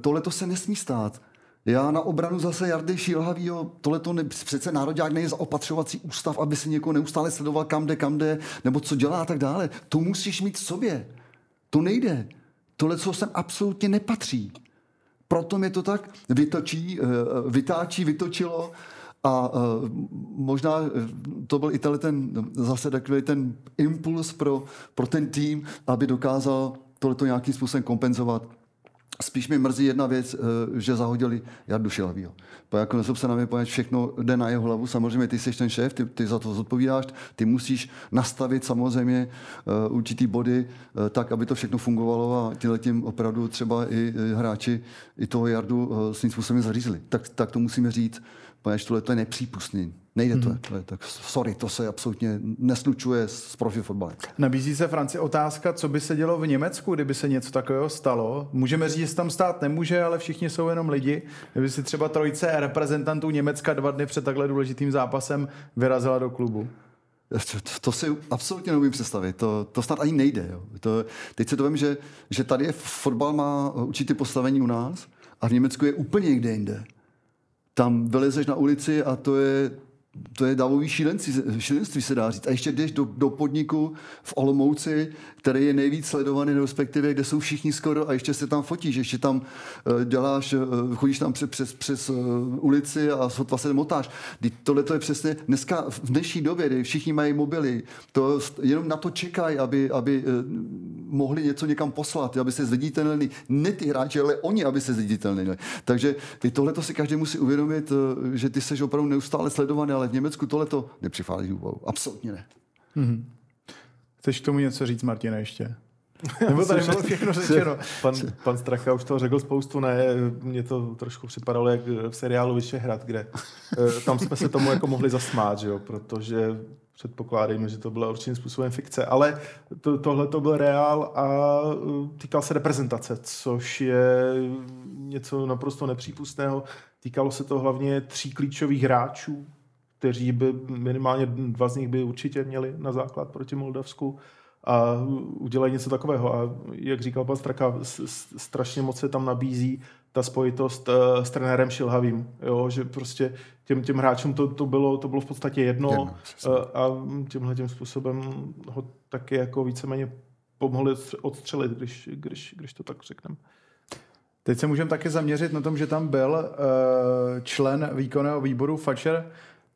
tohleto se nesmí stát. Já na obranu zase Jardy Šilhavýho, tohleto ne, přece nároďák neje zaopatřovací ústav, aby si někoho neustále sledoval, kam jde, kam jde, nebo co dělá a tak dále. To musíš mít v sobě. To nejde. Tohle, co sem absolutně nepatří. Proto mě to tak vytočí, vytáčí, vytočilo a možná to byl i ten, zase takový ten impuls pro, pro ten tým, aby dokázal tohleto nějakým způsobem kompenzovat. Spíš mi mrzí jedna věc, že zahodili Jardu Šilhavýho. Jako nezlob se na mě, poněvadž všechno jde na jeho hlavu. Samozřejmě ty jsi ten šéf, ty, ty za to zodpovídáš, ty musíš nastavit samozřejmě uh, určitý body uh, tak, aby to všechno fungovalo a tím opravdu třeba i hráči i toho Jardu uh, svým způsobem zařízli. Tak, tak to musíme říct, poněvadž tohle to je nepřípustný. Nejde to. Hmm. Je, tak sorry, to se absolutně neslučuje s profi fotbalem. Nabízí se, Franci, otázka, co by se dělo v Německu, kdyby se něco takového stalo. Můžeme říct, že se tam stát nemůže, ale všichni jsou jenom lidi. Kdyby si třeba trojice reprezentantů Německa dva dny před takhle důležitým zápasem vyrazila do klubu. To, to si absolutně neumím představit. To, to snad ani nejde. Jo. To, teď se to vím, že, že tady je, fotbal má určitý postavení u nás a v Německu je úplně někde jinde. Tam vylezeš na ulici a to je... To je davový šílenství, šílenství, se dá říct. A ještě jdeš do, do podniku v Olomouci, který je nejvíc sledovaný, respektive kde jsou všichni skoro, a ještě se tam fotíš, ještě tam děláš, chodíš tam přes, přes, přes ulici a sotva se motáš. Tohle to je přesně dneska v dnešní době, kdy všichni mají mobily, to jenom na to čekají, aby, aby mohli něco někam poslat, aby se zviditelnili. Ne ty hráči, ale oni, aby se zviditelnili. Takže tohle to si každý musí uvědomit, že ty seš opravdu neustále sledovaný, ale v Německu tohleto nepřichází úvahu. Absolutně ne. Mm-hmm. Chceš k tomu něco říct, Martine, ještě? Nebo tady bylo všechno řečeno. Pan, pan Straka už toho řekl spoustu, ne, mně to trošku připadalo jak v seriálu Vyšehrad, kde tam jsme se tomu jako mohli zasmát, že jo, protože předpokládejme, že to byla určitým způsobem fikce, ale to, tohle to byl reál a týkal se reprezentace, což je něco naprosto nepřípustného. Týkalo se to hlavně tří klíčových hráčů, kteří by minimálně dva z nich by určitě měli na základ proti Moldavsku a udělají něco takového. A jak říkal pan Straka, strašně moc se tam nabízí ta spojitost s trenérem Šilhavým. Jo, že prostě těm, těm hráčům to, to, bylo, to bylo v podstatě jedno, jedno a, a tímhle tím způsobem ho taky jako víceméně pomohli odstřelit, když, když, když to tak řekneme. Teď se můžeme taky zaměřit na tom, že tam byl člen výkonného výboru Fatscher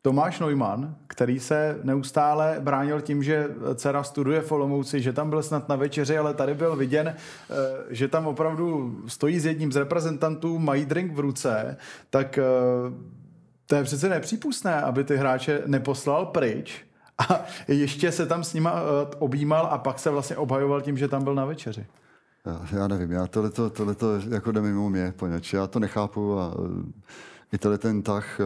Tomáš Neumann, který se neustále bránil tím, že dcera studuje v Olomouci, že tam byl snad na večeři, ale tady byl viděn, že tam opravdu stojí s jedním z reprezentantů, mají drink v ruce, tak to je přece nepřípustné, aby ty hráče neposlal pryč a ještě se tam s nima objímal a pak se vlastně obhajoval tím, že tam byl na večeři. Já, já nevím, já tohleto, tohleto jako jde mimo mě, poněč, já to nechápu a i tohle ten tah...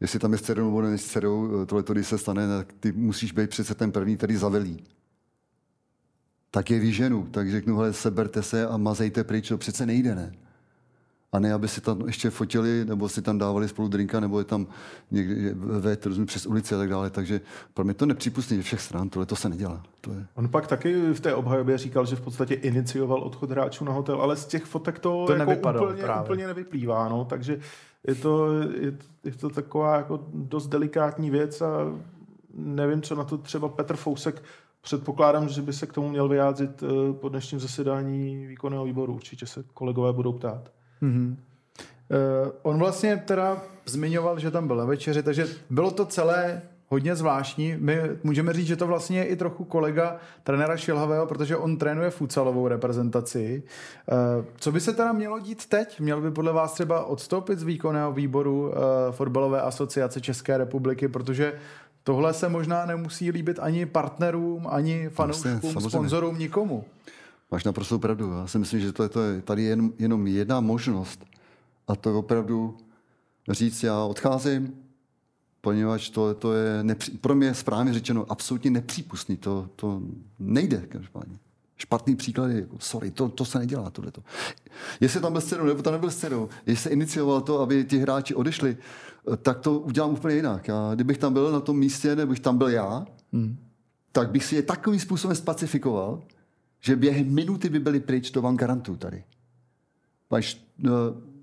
Jestli tam je s dcerou nebo ne s dcerou, tohleto, když se stane, tak ty musíš být přece ten první, který zavelí. Tak je vyženu, tak řeknu, hele, seberte se a mazejte pryč, to přece nejde, ne? a ne, aby si tam ještě fotili, nebo si tam dávali spolu drinka, nebo je tam někde vet, rozumím, přes ulici a tak dále. Takže pro mě to nepřípustný ze všech stran, tohle to se nedělá. To je... On pak taky v té obhajobě říkal, že v podstatě inicioval odchod hráčů na hotel, ale z těch fotek to, to jako úplně, úplně nevyplývá. No, takže je to, je, je to taková jako dost delikátní věc a nevím, co na to třeba Petr Fousek. Předpokládám, že by se k tomu měl vyjádřit po dnešním zasedání výkonného výboru. Určitě se kolegové budou ptát. Mm-hmm. Uh, on vlastně teda zmiňoval, že tam byl na večeři, takže bylo to celé hodně zvláštní. My můžeme říct, že to vlastně je i trochu kolega trenéra Šilhavého, protože on trénuje futsalovou reprezentaci. Uh, co by se teda mělo dít teď? Měl by podle vás třeba odstoupit z výkonného výboru uh, Fotbalové asociace České republiky, protože tohle se možná nemusí líbit ani partnerům, ani fanouškům, sponzorům, nikomu. Máš naprosto pravdu. Já si myslím, že to je, to je tady jen, jenom jedna možnost. A to je opravdu říct, já odcházím, poněvadž to, to je nepří, pro mě správně řečeno absolutně nepřípustný. To, to nejde. Každopádně. Špatný příklad je, jako, sorry, to, to se nedělá, tohleto. Jestli tam byl scénou, nebo tam nebyl scénou, jestli se inicioval to, aby ti hráči odešli, tak to udělám úplně jinak. Já, kdybych tam byl na tom místě, nebo bych tam byl já, hmm. tak bych si je takovým způsobem spacifikoval, že během minuty by byli pryč, to vám garantuju tady. Až, no,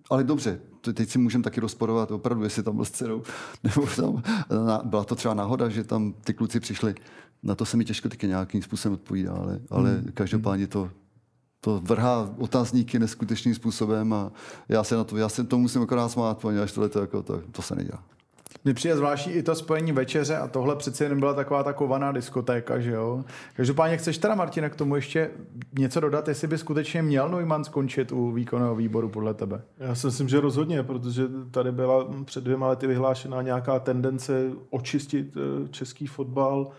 ale dobře, teď si můžeme taky rozporovat opravdu, jestli tam byl s dcerou, nebo tam, na, byla to třeba náhoda, že tam ty kluci přišli. Na to se mi těžko taky nějakým způsobem odpovídá, ale, ale hmm. každopádně to, to vrhá otázníky neskutečným způsobem a já se na to, já se to musím akorát smát, až tohle to, jako, to, to se nedělá. Mně přijde zvláštní i to spojení večeře a tohle přeci jen byla taková ta kovaná diskotéka, že jo? Každopádně chceš teda, Martine, k tomu ještě něco dodat, jestli by skutečně měl Neumann skončit u výkonného výboru podle tebe? Já si myslím, že rozhodně, protože tady byla před dvěma lety vyhlášená nějaká tendence očistit český fotbal.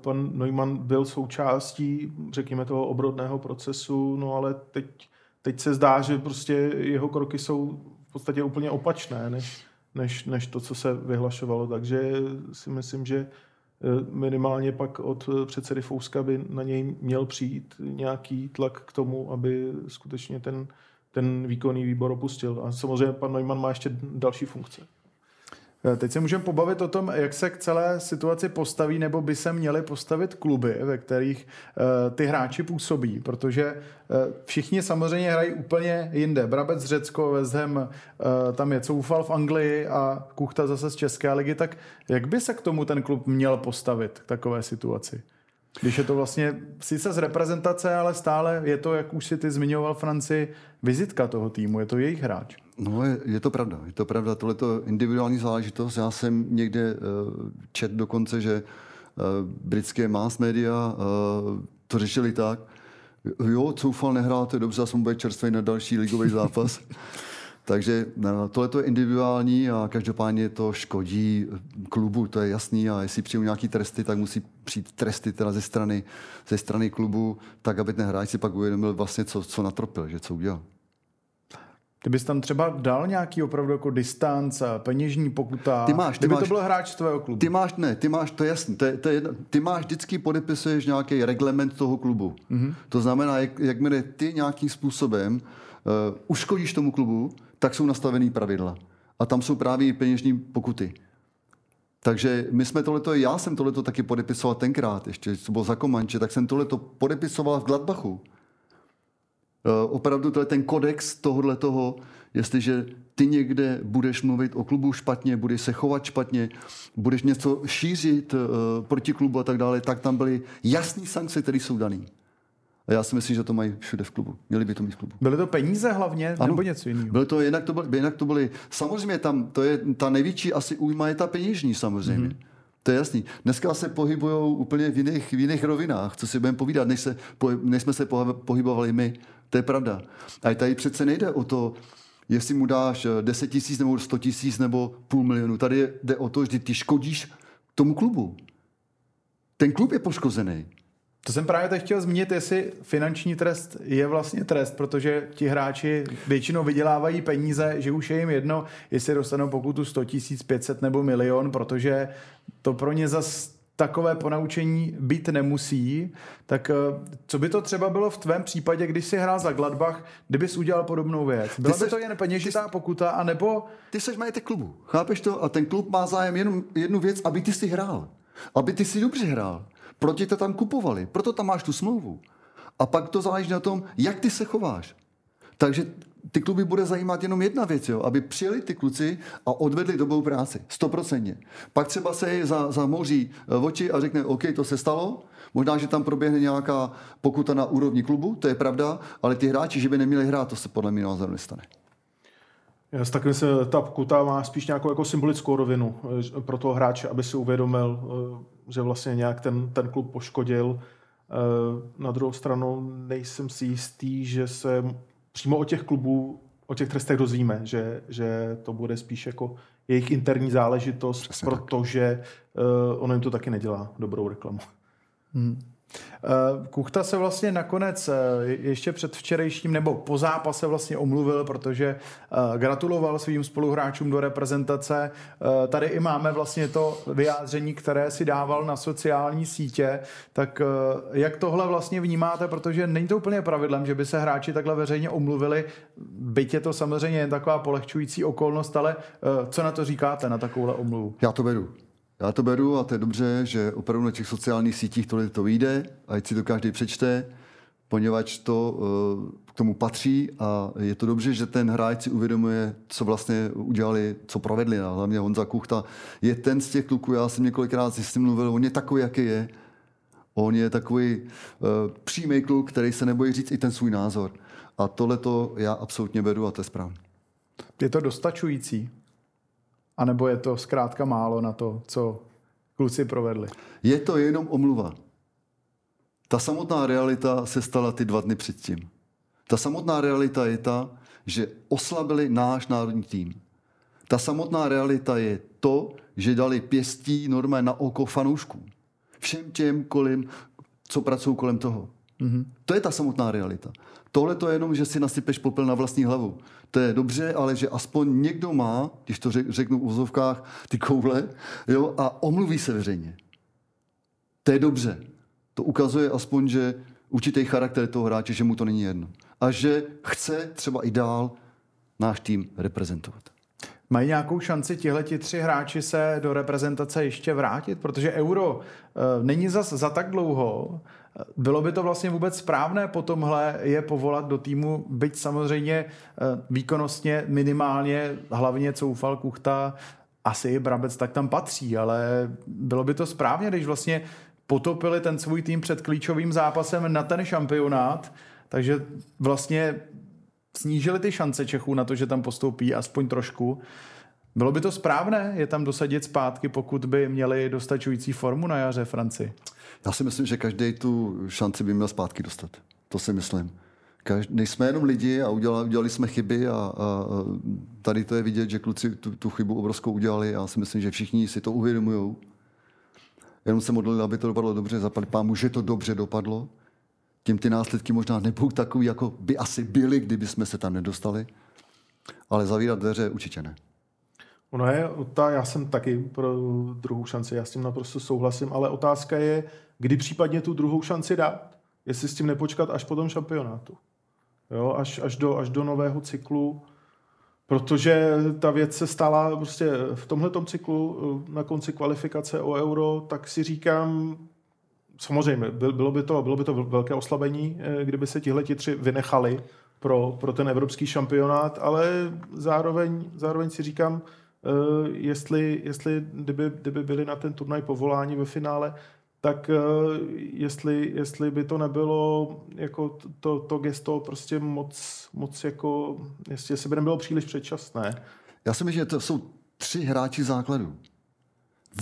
Pan Neumann byl součástí, řekněme, toho obrodného procesu, no ale teď, teď se zdá, že prostě jeho kroky jsou v podstatě úplně opačné, než Než, než to, co se vyhlašovalo. Takže si myslím, že minimálně pak od předsedy Fouska by na něj měl přijít nějaký tlak k tomu, aby skutečně ten, ten výkonný výbor opustil. A samozřejmě pan Neumann má ještě další funkce. Teď se můžeme pobavit o tom, jak se k celé situaci postaví, nebo by se měly postavit kluby, ve kterých uh, ty hráči působí, protože uh, všichni samozřejmě hrají úplně jinde. Brabec Řecko, West Ham, uh, tam je Coufal v Anglii a Kuchta zase z České ligy, tak jak by se k tomu ten klub měl postavit k takové situaci? Když je to vlastně sice z reprezentace, ale stále je to, jak už si ty zmiňoval, Franci, vizitka toho týmu, je to jejich hráč. No, je, je to pravda, je to pravda, tohle to individuální záležitost. Já jsem někde uh, čet dokonce, že uh, britské mass media uh, to řešili tak, jo, Coufal nehrál, to je dobře, já jsem bude čerstvý na další ligový zápas. Takže no, tohle to je individuální a každopádně to škodí klubu, to je jasný. A jestli přijde nějaký tresty, tak musí přijít tresty teda ze strany, ze strany klubu, tak aby ten hráč si pak uvědomil vlastně, co, co natropil, že co udělal. Ty bys tam třeba dal nějaký opravdu jako distanc, peněžní pokuta, ty máš, ty kdyby máš, to byl hráč tvého klubu. Ty máš, ne, ty máš, to je jasný, to je, to je, ty máš vždycky podepisuješ nějaký reglement toho klubu. Mm-hmm. To znamená, jak, jakmile ty nějakým způsobem uh, uškodíš tomu klubu, tak jsou nastavený pravidla. A tam jsou právě peněžní pokuty. Takže my jsme tohleto, já jsem tohleto taky podepisoval tenkrát, ještě co bylo za Komanče, tak jsem tohleto podepisoval v Gladbachu. Opravdu to je ten kodex tohohle toho, jestliže ty někde budeš mluvit o klubu špatně, budeš se chovat špatně, budeš něco šířit uh, proti klubu a tak dále, tak tam byly jasné sankce, které jsou dané. A já si myslím, že to mají všude v klubu. Měli by to mít v klubu. Byly to peníze hlavně, ano, nebo něco jiného? Byly to, jinak to, byly, jinak to byly, samozřejmě tam, to je ta největší asi újma je ta peněžní samozřejmě. Mm-hmm. To je jasný. Dneska se pohybujou úplně v jiných, v jiných rovinách, co si budeme povídat, než, se, než jsme se pohybovali my. To je pravda. A tady přece nejde o to, jestli mu dáš deset tisíc nebo sto tisíc nebo půl milionu. Tady jde o to, že ty škodíš tomu klubu. Ten klub je poškozený. To jsem právě teď chtěl zmínit, jestli finanční trest je vlastně trest, protože ti hráči většinou vydělávají peníze, že už je jim jedno, jestli dostanou pokutu sto tisíc, pět set nebo milion, protože to pro ně zas takové ponaučení být nemusí, tak co by to třeba bylo v tvém případě, když jsi hrál za Gladbach, kdybys udělal podobnou věc? Byla ty by seš, to jen peněžitá ty, pokuta, anebo... Ty seš majitek klubu, chápeš to? A ten klub má zájem jenom jednu věc, aby ty si hrál. Aby ty si dobře hrál. Proti to tam kupovali, proto tam máš tu smlouvu. A pak to záleží na tom, jak ty se chováš. Takže ty kluby bude zajímat jenom jedna věc, jo? Aby přijeli ty kluci a odvedli dobrou práci, stoprocentně. Pak třeba se za zamoří oči a řekne, OK, to se stalo, možná, že tam proběhne nějaká pokuta na úrovni klubu, to je pravda, ale ty hráči, že by neměli hrát, to se podle mě názoru nestane. S takovým se ta pokuta má spíš nějakou jako symbolickou rovinu pro toho hráče, aby si uvědomil, že vlastně nějak ten, ten klub poškodil. Na druhou stranu nejsem si jistý, že se... Přímo o těch klubů, o těch trestech dozvíme, že, že to bude spíš jako jejich interní záležitost, přesně, protože uh, ono jim to taky nedělá dobrou reklamu. Hmm. Uh, Kuchta se vlastně nakonec uh, ještě před včerejším, nebo po zápase vlastně omluvil, protože uh, gratuloval svým spoluhráčům do reprezentace. Uh, tady i máme vlastně to vyjádření, které si dával na sociální sítě. Tak uh, jak tohle vlastně vnímáte, protože není to úplně pravidlem, že by se hráči takhle veřejně omluvili, byť je to samozřejmě jen taková polehčující okolnost, ale uh, co na to říkáte, na takovouhle omluvu? Já to beru. Já to beru a to je dobře, že opravdu na těch sociálních sítích tohle to vyjde, ať si to každý přečte, poněvadž to k tomu patří a je to dobře, že ten hráč si uvědomuje, co vlastně udělali, co provedli. A hlavně Honza Kuchta je ten z těch kluků, já jsem několikrát si s ním mluvil, on je takový, jaký je. On je takový uh, přímý kluk, který se nebojí říct i ten svůj názor. A tohle to já absolutně beru a to je správně. Je to dostačující? A nebo je to zkrátka málo na to, co kluci provedli? Je to jenom omluva. Ta samotná realita se stala ty dva dny předtím. Ta samotná realita je ta, že oslabili náš národní tým. Ta samotná realita je to, že dali pěstí normálně na oko fanoušků. Všem těm, kolem, co pracují kolem toho. Mm-hmm. To je ta samotná realita. Tohle to je jenom, že si nasypeš popel na vlastní hlavu. To je dobře, ale že aspoň někdo má, když to řeknu v uvozovkách, ty koule, jo, a omluví se veřejně. To je dobře. To ukazuje aspoň, že určitý charakter toho hráče, že mu to není jedno. A že chce třeba i dál náš tým reprezentovat. Mají nějakou šanci tihleti tři hráči se do reprezentace ještě vrátit? Protože Euro e, není zas za tak dlouho. Bylo by to vlastně vůbec správné po tomhle je povolat do týmu, byť samozřejmě e, výkonnostně, minimálně, hlavně Coufal, Kuchta, asi i Brabec, tak tam patří, ale bylo by to správně, když vlastně potopili ten svůj tým před klíčovým zápasem na ten šampionát, takže vlastně... snížili ty šance Čechů na to, že tam postoupí aspoň trošku. Bylo by to správné je tam dosadit zpátky, pokud by měli dostačující formu na jaře Francii? Já si myslím, že každý tu šanci by měl zpátky dostat. To si myslím. Každý, nejsme jenom lidi a udělali, udělali jsme chyby a, a, a tady to je vidět, že kluci tu, tu chybu obrovskou udělali. Já si myslím, že všichni si to uvědomujou. Jenom se modlili, aby to dopadlo dobře. Zapadli pámu, že to dobře dopadlo. Tím ty následky možná nebudou takový, jako by asi byly, kdyby jsme se tam nedostali. Ale zavírat dveře určitě ne. Ono je, ta, já jsem taky pro druhou šanci, já s tím naprosto souhlasím, ale otázka je, kdy případně tu druhou šanci dát, jestli s tím nepočkat až po tom šampionátu. Jo, až, až, do, až do nového cyklu, protože ta věc se stala prostě v tomhletom cyklu, na konci kvalifikace o Euro, tak si říkám, samozřejmě, bylo by to, bylo by to velké oslabení, kdyby se tihleti tři vynechali pro, pro ten evropský šampionát, ale zároveň, zároveň si říkám, jestli, jestli kdyby, kdyby byli na ten turnaj povoláni ve finále, tak jestli, jestli by to nebylo jako to, to gesto prostě moc, moc jako, jestli se by nebylo příliš předčasné. Já si myslím, že to jsou tři hráči základu.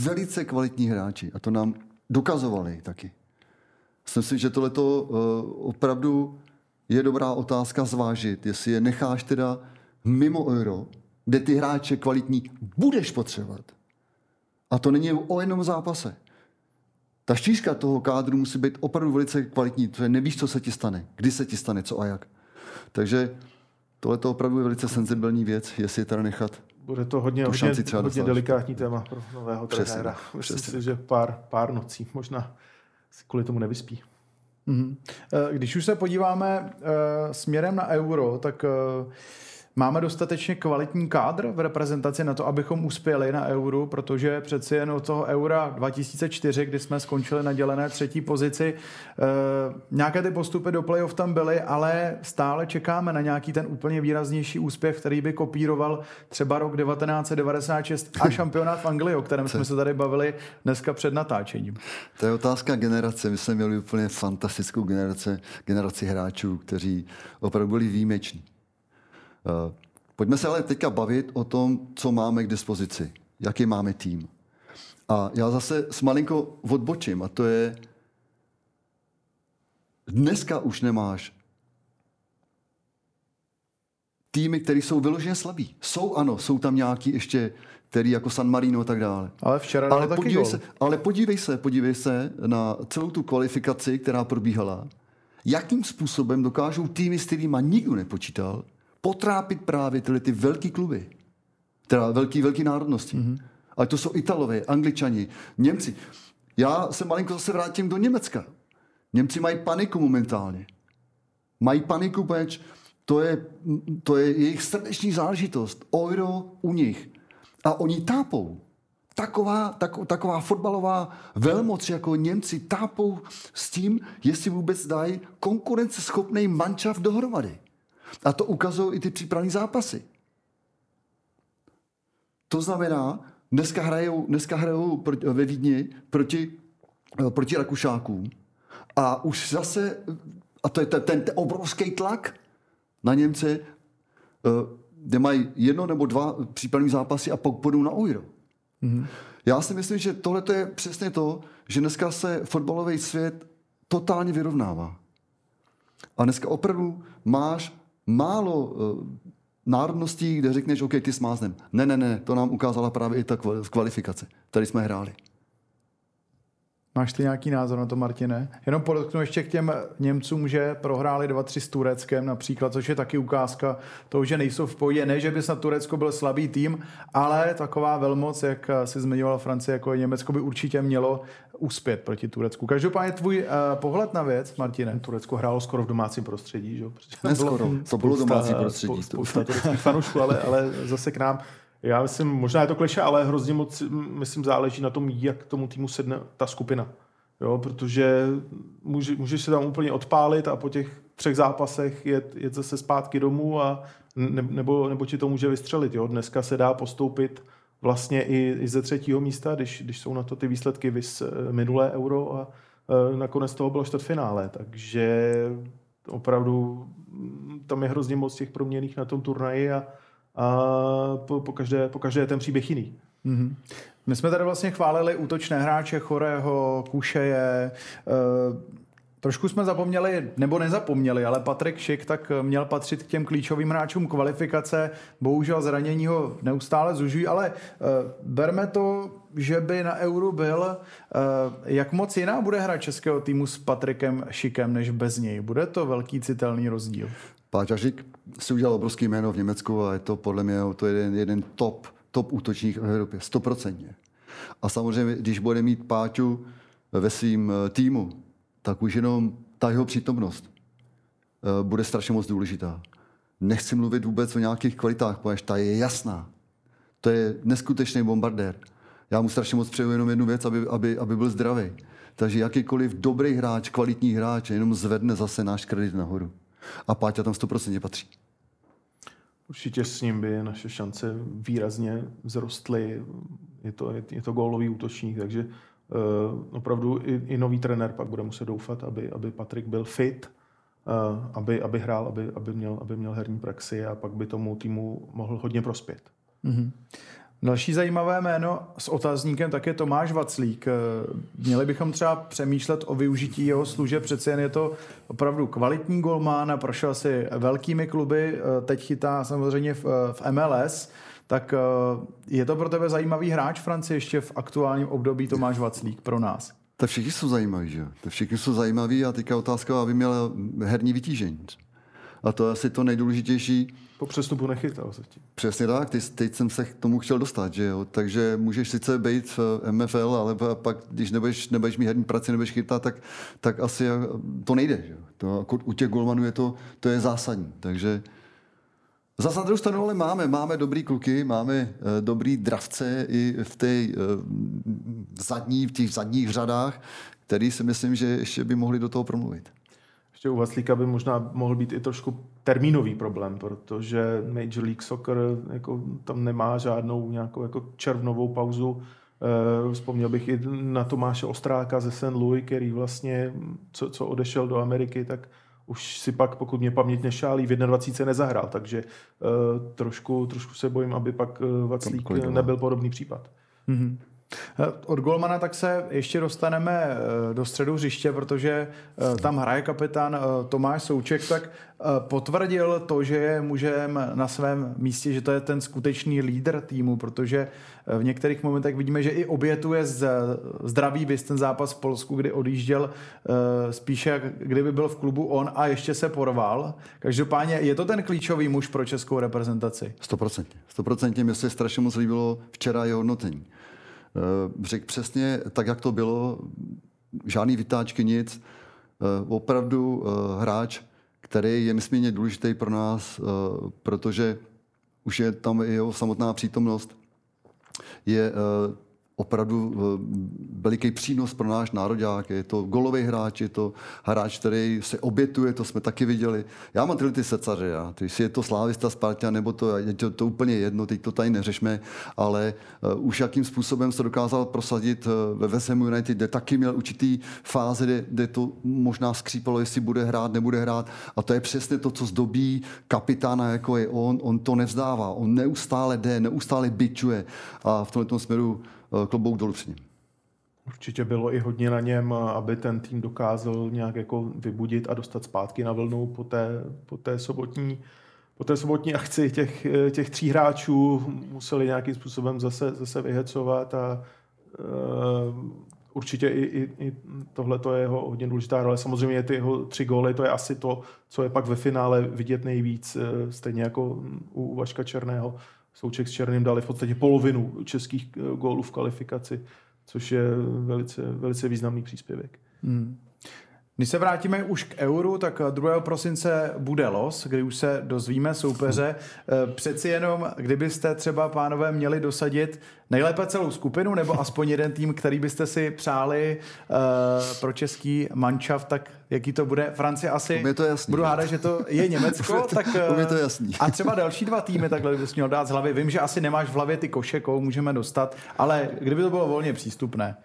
Velice kvalitní hráči a to nám dokazovali taky. Myslím si, že tohleto uh, opravdu je dobrá otázka zvážit, jestli je necháš teda mimo Euro, kde ty hráče kvalitní budeš potřebovat. A to není o jednom zápase. Ta štířka toho kádru musí být opravdu velice kvalitní, protože nevíš, co se ti stane, kdy se ti stane, co a jak. Takže tohleto opravdu je velice senzibilní věc, jestli je teda nechat bude to hodně, hodně, hodně delikátní téma pro nového trenéra. Myslím si, že pár, pár nocí možná si kvůli tomu nevyspí. Mm-hmm. Když už se podíváme směrem na euro, tak máme dostatečně kvalitní kádr v reprezentaci na to, abychom uspěli na euru, protože přeci jen od toho eura dva tisíce čtyři, kdy jsme skončili na dělené třetí pozici, nějaké ty postupy do playoff tam byly, ale stále čekáme na nějaký ten úplně výraznější úspěch, který by kopíroval třeba rok devatenáct set devadesát šest a šampionát v Anglii, o kterém jsme se tady bavili dneska před natáčením. To je otázka generace. My jsme měli úplně fantastickou generaci, generaci hráčů, kteří opravdu byli výjimeční. Uh, pojďme se ale teďka bavit o tom, co máme k dispozici, jaký máme tým. A já zase s malinko odbočím, a to je, dneska už nemáš týmy, které jsou vyloženě slabí. Jsou, ano, jsou tam nějaký ještě, který jako San Marino a tak dále. Ale včera ale taky podívej se, Ale podívej se, podívej se na celou tu kvalifikaci, která probíhala. Jakým způsobem dokážou týmy, s kterýma nikdo nepočítal, potrápit právě tyhle ty velký kluby, teda velký, velký národnosti. Mm-hmm. Ale to jsou Italové, Angličani, Němci. Já se malinko zase vrátím do Německa. Němci mají paniku momentálně. Mají paniku, protože to je, to je jejich srdeční záležitost. Euro u nich. A oni tápou. Taková, tako, taková fotbalová velmoc, jako Němci, tápou s tím, jestli vůbec dají konkurenceschopný mančaft dohromady. A to ukazují i ty přípravní zápasy. To znamená, dneska hrajou, dneska hrajou proti, ve Vídni proti, proti Rakušákům. A už zase, a to je ten, ten obrovský tlak na Němce, kde mají jedno nebo dva přípravní zápasy a pak půjdou na euro. Mm-hmm. Já si myslím, že tohle je přesně to, že dneska se fotbalový svět totálně vyrovnává. A dneska opravdu máš málo uh, národností, kde řekneš, OK, ty smáznem. Ne, ne, ne, to nám ukázala právě i ta kvalifikace. Tady jsme hráli. Máš ty nějaký názor na to, Martine? Jenom podotknu ještě k těm Němcům, že prohráli dva tři s Tureckem například, což je taky ukázka toho, že nejsou v pohodě. Ne, že by snad Turecko byl slabý tým, ale taková velmoc, jak si zmiňovala Francie, jako Německo, by určitě mělo uspět proti Turecku. Každopádně tvůj uh, pohled na věc, Martine. Turecko hrálo skoro v domácím prostředí, že? Ne skoro, to bylo domácí prostředí. Spousta tureckých fanoušků, ale, ale zase k nám. Já myslím, možná je to klišé, ale hrozně moc, myslím, záleží na tom, jak tomu týmu sedne ta skupina. Jo, protože může, můžeš se tam úplně odpálit a po těch třech zápasech jet, jet zase zpátky domů a ne, nebo, nebo ti to může vystřelit. Jo. Dneska se dá postoupit vlastně i, i ze třetího místa, když, když jsou na to ty výsledky vys minulé euro a e, nakonec toho bylo čtvrtfinále. Takže opravdu tam je hrozně moc těch proměnných na tom turnaji a a po, po, každé, po každé ten příběh jiný. Mm-hmm. My jsme tady vlastně chválili útočné hráče Chorého, Kušeje, e- trošku jsme zapomněli, nebo nezapomněli, ale Patrik Šik tak měl patřit k těm klíčovým hráčům kvalifikace. Bohužel zranění ho neustále zužují, ale berme to, že by na euru byl. Jak moc jiná bude hra českého týmu s Patrikem Šikem než bez něj? Bude to velký citelný rozdíl. Páťa Šik si udělal obrovský jméno v Německu a je to podle mě to jeden, jeden top, top útočník v Evropě, stoprocentně. A samozřejmě, když bude mít Páťu ve svým týmu, tak už jenom ta jeho přítomnost uh, bude strašně moc důležitá. Nechci mluvit vůbec o nějakých kvalitách, protože ta je jasná. To je neskutečný bombardér. Já mu strašně moc přeju jenom jednu věc, aby, aby, aby byl zdravý. Takže jakýkoliv dobrý hráč, kvalitní hráč, jenom zvedne zase náš kredit nahoru. A Páťa tam sto procent patří. Určitě s ním by naše šance výrazně vzrostly. Je to, je, je to gólový útočník, takže Uh, opravdu i, i nový trenér pak bude muset doufat, aby, aby Patrik byl fit, uh, aby, aby hrál, aby, aby, měl, aby měl herní praxi a pak by tomu týmu mohl hodně prospět. Mm-hmm. Další zajímavé jméno s otazníkem tak je Tomáš Vaclík. Měli bychom třeba přemýšlet o využití jeho služeb, přece jen je to opravdu kvalitní golman, prošel si velkými kluby, teď chytá samozřejmě v, v M L S. Tak je to pro tebe zajímavý hráč Francie ještě v aktuálním období Tomáš Vaclík pro nás? To všichni jsou zajímaví, že jo? To všichni jsou zajímaví a teďka otázka, aby měl herní vytížení. a to je asi to nejdůležitější. Po přestupu nechytal zatím. Přesně tak, teď, teď jsem se k tomu chtěl dostat, že jo, takže můžeš sice být v M F L, ale pak, když nebudeš, nebudeš mít herní práci, nebudeš chytat, tak, tak asi to nejde, že jo, to, u těch golmanů je to, to je zásadní, takže... Zas na druhou stranu, ale máme, máme dobrý kluky, máme e, dobrý dravce i v, té, e, zadní, v těch zadních řadách, který si myslím, že ještě by mohli do toho promluvit. Ještě u Vaclíka by možná mohl být i trošku termínový problém, protože Major League Soccer jako, tam nemá žádnou nějakou jako červnovou pauzu. E, vzpomněl bych i na Tomáše Ostráka ze Saint Louis, který vlastně, co, co odešel do Ameriky, tak už si pak, pokud mě paměť nešálí, v dvacet jedna nezahrál, takže uh, trošku, trošku se bojím, aby pak uh, Vaclík nebyl podobný případ. Mm-hmm. Od golmana tak se ještě dostaneme do středu hřiště, protože tam hraje kapitán Tomáš Souček, tak potvrdil to, že je mužem na svém místě, že to je ten skutečný lídr týmu, protože v některých momentech vidíme, že i obětuje zdravý bys ten zápas v Polsku, kdy odjížděl spíše, kdyby byl v klubu on a ještě se porval. Každopádně je to ten klíčový muž pro českou reprezentaci? sto procent. sto procent mi se strašně moc líbilo včera jeho hodnocení. Řekl přesně tak, jak to bylo, žádný vytáčky, nic. Opravdu hráč, který je nesmírně důležitý pro nás, protože už je tam jeho samotná přítomnost, je opravdu veliký přínos pro náš nároďák. Je to golový hráč, je to hráč, který se obětuje, to jsme taky viděli. Já mám tyhle ty secaře, já. Jestli je to Slávista, Sparta, nebo to, je to, to úplně jedno, teď to tady neřešme, ale uh, už jakým způsobem se dokázal prosadit uh, ve West Ham United, kde taky měl určitý fáze, kde, kde to možná skřípalo, jestli bude hrát, nebude hrát. A to je přesně to, co zdobí kapitána, jako je on. On to nevzdává, on neustále jde, neustále bičuje a v tomto směru klobouk dolů při něm. Určitě bylo i hodně na něm, aby ten tým dokázal nějak jako vybudit a dostat zpátky na vlnu po té, po té, sobotní, po té sobotní akci těch, těch tří hráčů. Museli nějakým způsobem zase, zase vyhecovat a uh, určitě i, i, i tohleto je jeho hodně důležitá role. Samozřejmě ty jeho tři góly, to je asi to, co je pak ve finále vidět nejvíc, stejně jako u Vaška Černého. Souček s Černým dali v podstatě polovinu českých gólů v kvalifikaci, což je velice, velice významný příspěvek. Hmm. Když se vrátíme už k euru, tak druhého prosince bude los, kdy už se dozvíme soupeře. Přeci jenom, kdybyste třeba, pánové, měli dosadit nejlépe celou skupinu, nebo aspoň jeden tým, který byste si přáli uh, pro český manšaft, tak jaký to bude? Francie asi, to jasný, budu hádat, že to je Německo. to, tak, uh, to jasný. A třeba další dva týmy, takhle bys měl dát z hlavy. Vím, že asi nemáš v hlavě ty koše, koho můžeme dostat, ale kdyby to bylo volně přístupné.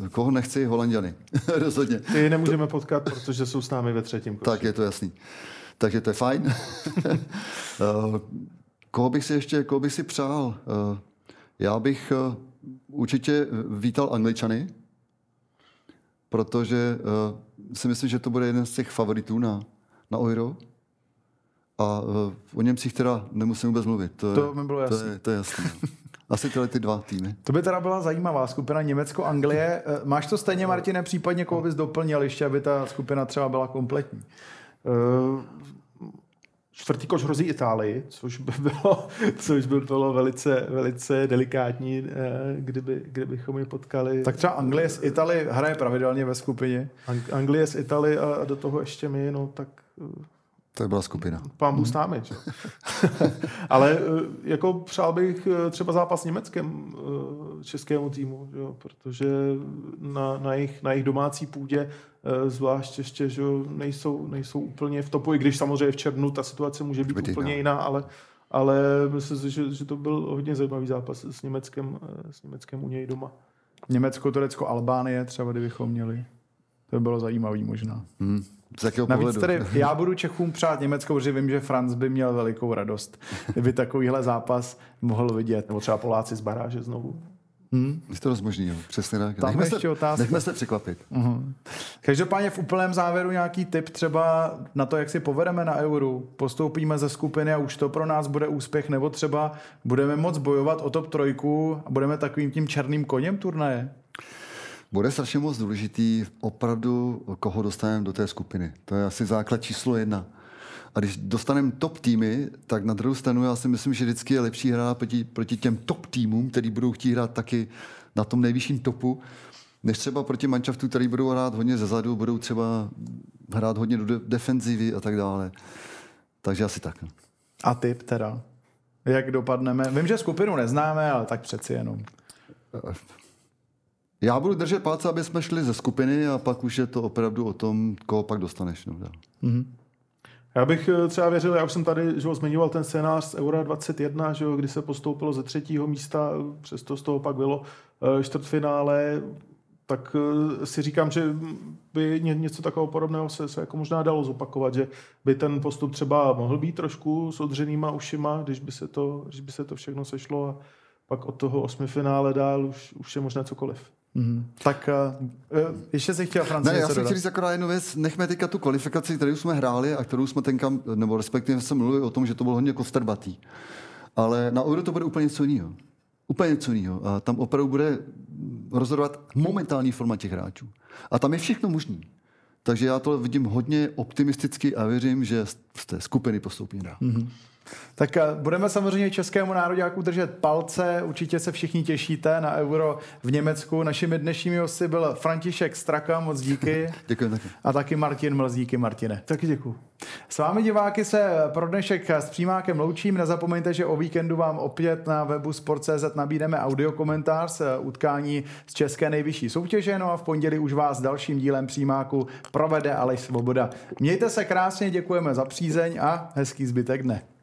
Uh, koho nechci? Holanďany. Rozhodně. Ty nemůžeme to... potkat, protože jsou s námi ve třetím koši. Tak je to jasný. Takže to je fajn. uh, koho bych si ještě, koho bych si přál? Uh, já bych uh, určitě vítal Angličany, protože uh, si myslím, že to bude jeden z těch favoritů na, na Euro. A uh, o Němcích teda nemusím vůbec mluvit. To, to mi bylo jasný. To je, to je jasný. Asi tyhle ty dva týmy. To by teda byla zajímavá skupina Německo-Anglie. Máš to stejně, Martine, případně koho bys doplnil ještě, aby ta skupina třeba byla kompletní? Uh, čtvrtý koš hrozí Itálii, což by bylo, což by bylo velice, velice delikátní, kdyby, kdybychom je potkali. Tak třeba Anglie s Itálií hraje pravidelně ve skupině. Ang- Anglie s Itálií a do toho ještě my, no tak... Tak byla skupina. Pán Bůh s námi. Ale jako přál bych třeba zápas s Německem českému týmu, jo, protože na, na, jejich, na jejich domácí půdě zvlášť ještě, že nejsou, nejsou úplně v topu, i když samozřejmě v červnu ta situace může být Vytýná. úplně jiná, ale, ale myslím si, že, že to byl hodně zajímavý zápas s Německem, s Německem u něj doma. Německo, Turecko, Albánie třeba, kdybychom měli. To by bylo zajímavý možná. Hmm. Z jakého Navíc pohledu? Tady já budu Čechům přát Německo, protože vím, že Franc by měl velikou radost, kdyby takovýhle zápas mohl vidět. Nebo třeba Poláci z baráže znovu. Hmm? Je to dost možný, jo. Přesně tak. Nechme, ještě se, nechme se překvapit. Uhum. Každopádně v úplném závěru nějaký tip třeba na to, jak si povedeme na euru. Postoupíme ze skupiny a už to pro nás bude úspěch, nebo třeba budeme moc bojovat o top trojku a budeme takovým tím černým koněm turnaje. Bude strašně moc důležitý opravdu, koho dostaneme do té skupiny. To je asi základ číslo jedna. A když dostaneme top týmy, tak na druhou stranu já si myslím, že vždycky je lepší hrát proti, proti těm top týmům, který budou chtít hrát taky na tom nejvyšším topu, než třeba proti manšaftu, který budou hrát hodně zezadu, budou třeba hrát hodně do defenzivy a tak dále. Takže asi tak. A tip teda? Jak dopadneme? Vím, že skupinu neznáme, ale tak přeci jenom. Já budu držet palce, aby jsme šli ze skupiny a pak už je to opravdu o tom, koho pak dostaneš. No, mm-hmm. Já bych třeba věřil, já už jsem tady že ho, zmiňoval ten scénář z Eura dvacet jedna, že ho, kdy se postoupilo ze třetího místa, přesto z toho pak bylo čtvrtfinále, tak si říkám, že by něco takového podobného se, se jako možná dalo zopakovat, že by ten postup třeba mohl být trošku s odřenýma ušima, když by se to, když by se to všechno sešlo a pak od toho osmifinále dál už, už je možná cokoliv. Mm-hmm. Tak uh, ještě se chtěl Francie ne, já jsem chtěl říct akorát jednu věc, nechme teďka tu kvalifikaci, kterou jsme hráli a kterou jsme tenka, nebo respektive jsem mluvil o tom, že to bylo hodně kostrbatý. Ale na Euro to bude úplně něco jiného. Úplně něco jiného. A tam opravdu bude rozhodovat momentální forma těch hráčů. A tam je všechno možný. Takže já to vidím hodně optimisticky a věřím, že z té skupiny postoupí dál. Mm-hmm. Tak budeme samozřejmě českému nároďáku držet palce, určitě se všichni těšíte na Euro v Německu. Našimi dnešními hosty byl František Straka, moc díky. Děkuji taky. A taky Martin Mlsah, díky Martine. Taky děkuji. S vámi diváky se pro dnešek s Přímákem loučím. Nezapomeňte, že o víkendu vám opět na webu Sport tečka cé zet nabídneme audiokomentář z utkání z české nejvyšší soutěže. No a v pondělí už vás dalším dílem Přímáku provede Aleš Svoboda. Mějte se krásně, děkujeme za přízeň a hezký zbytek dne.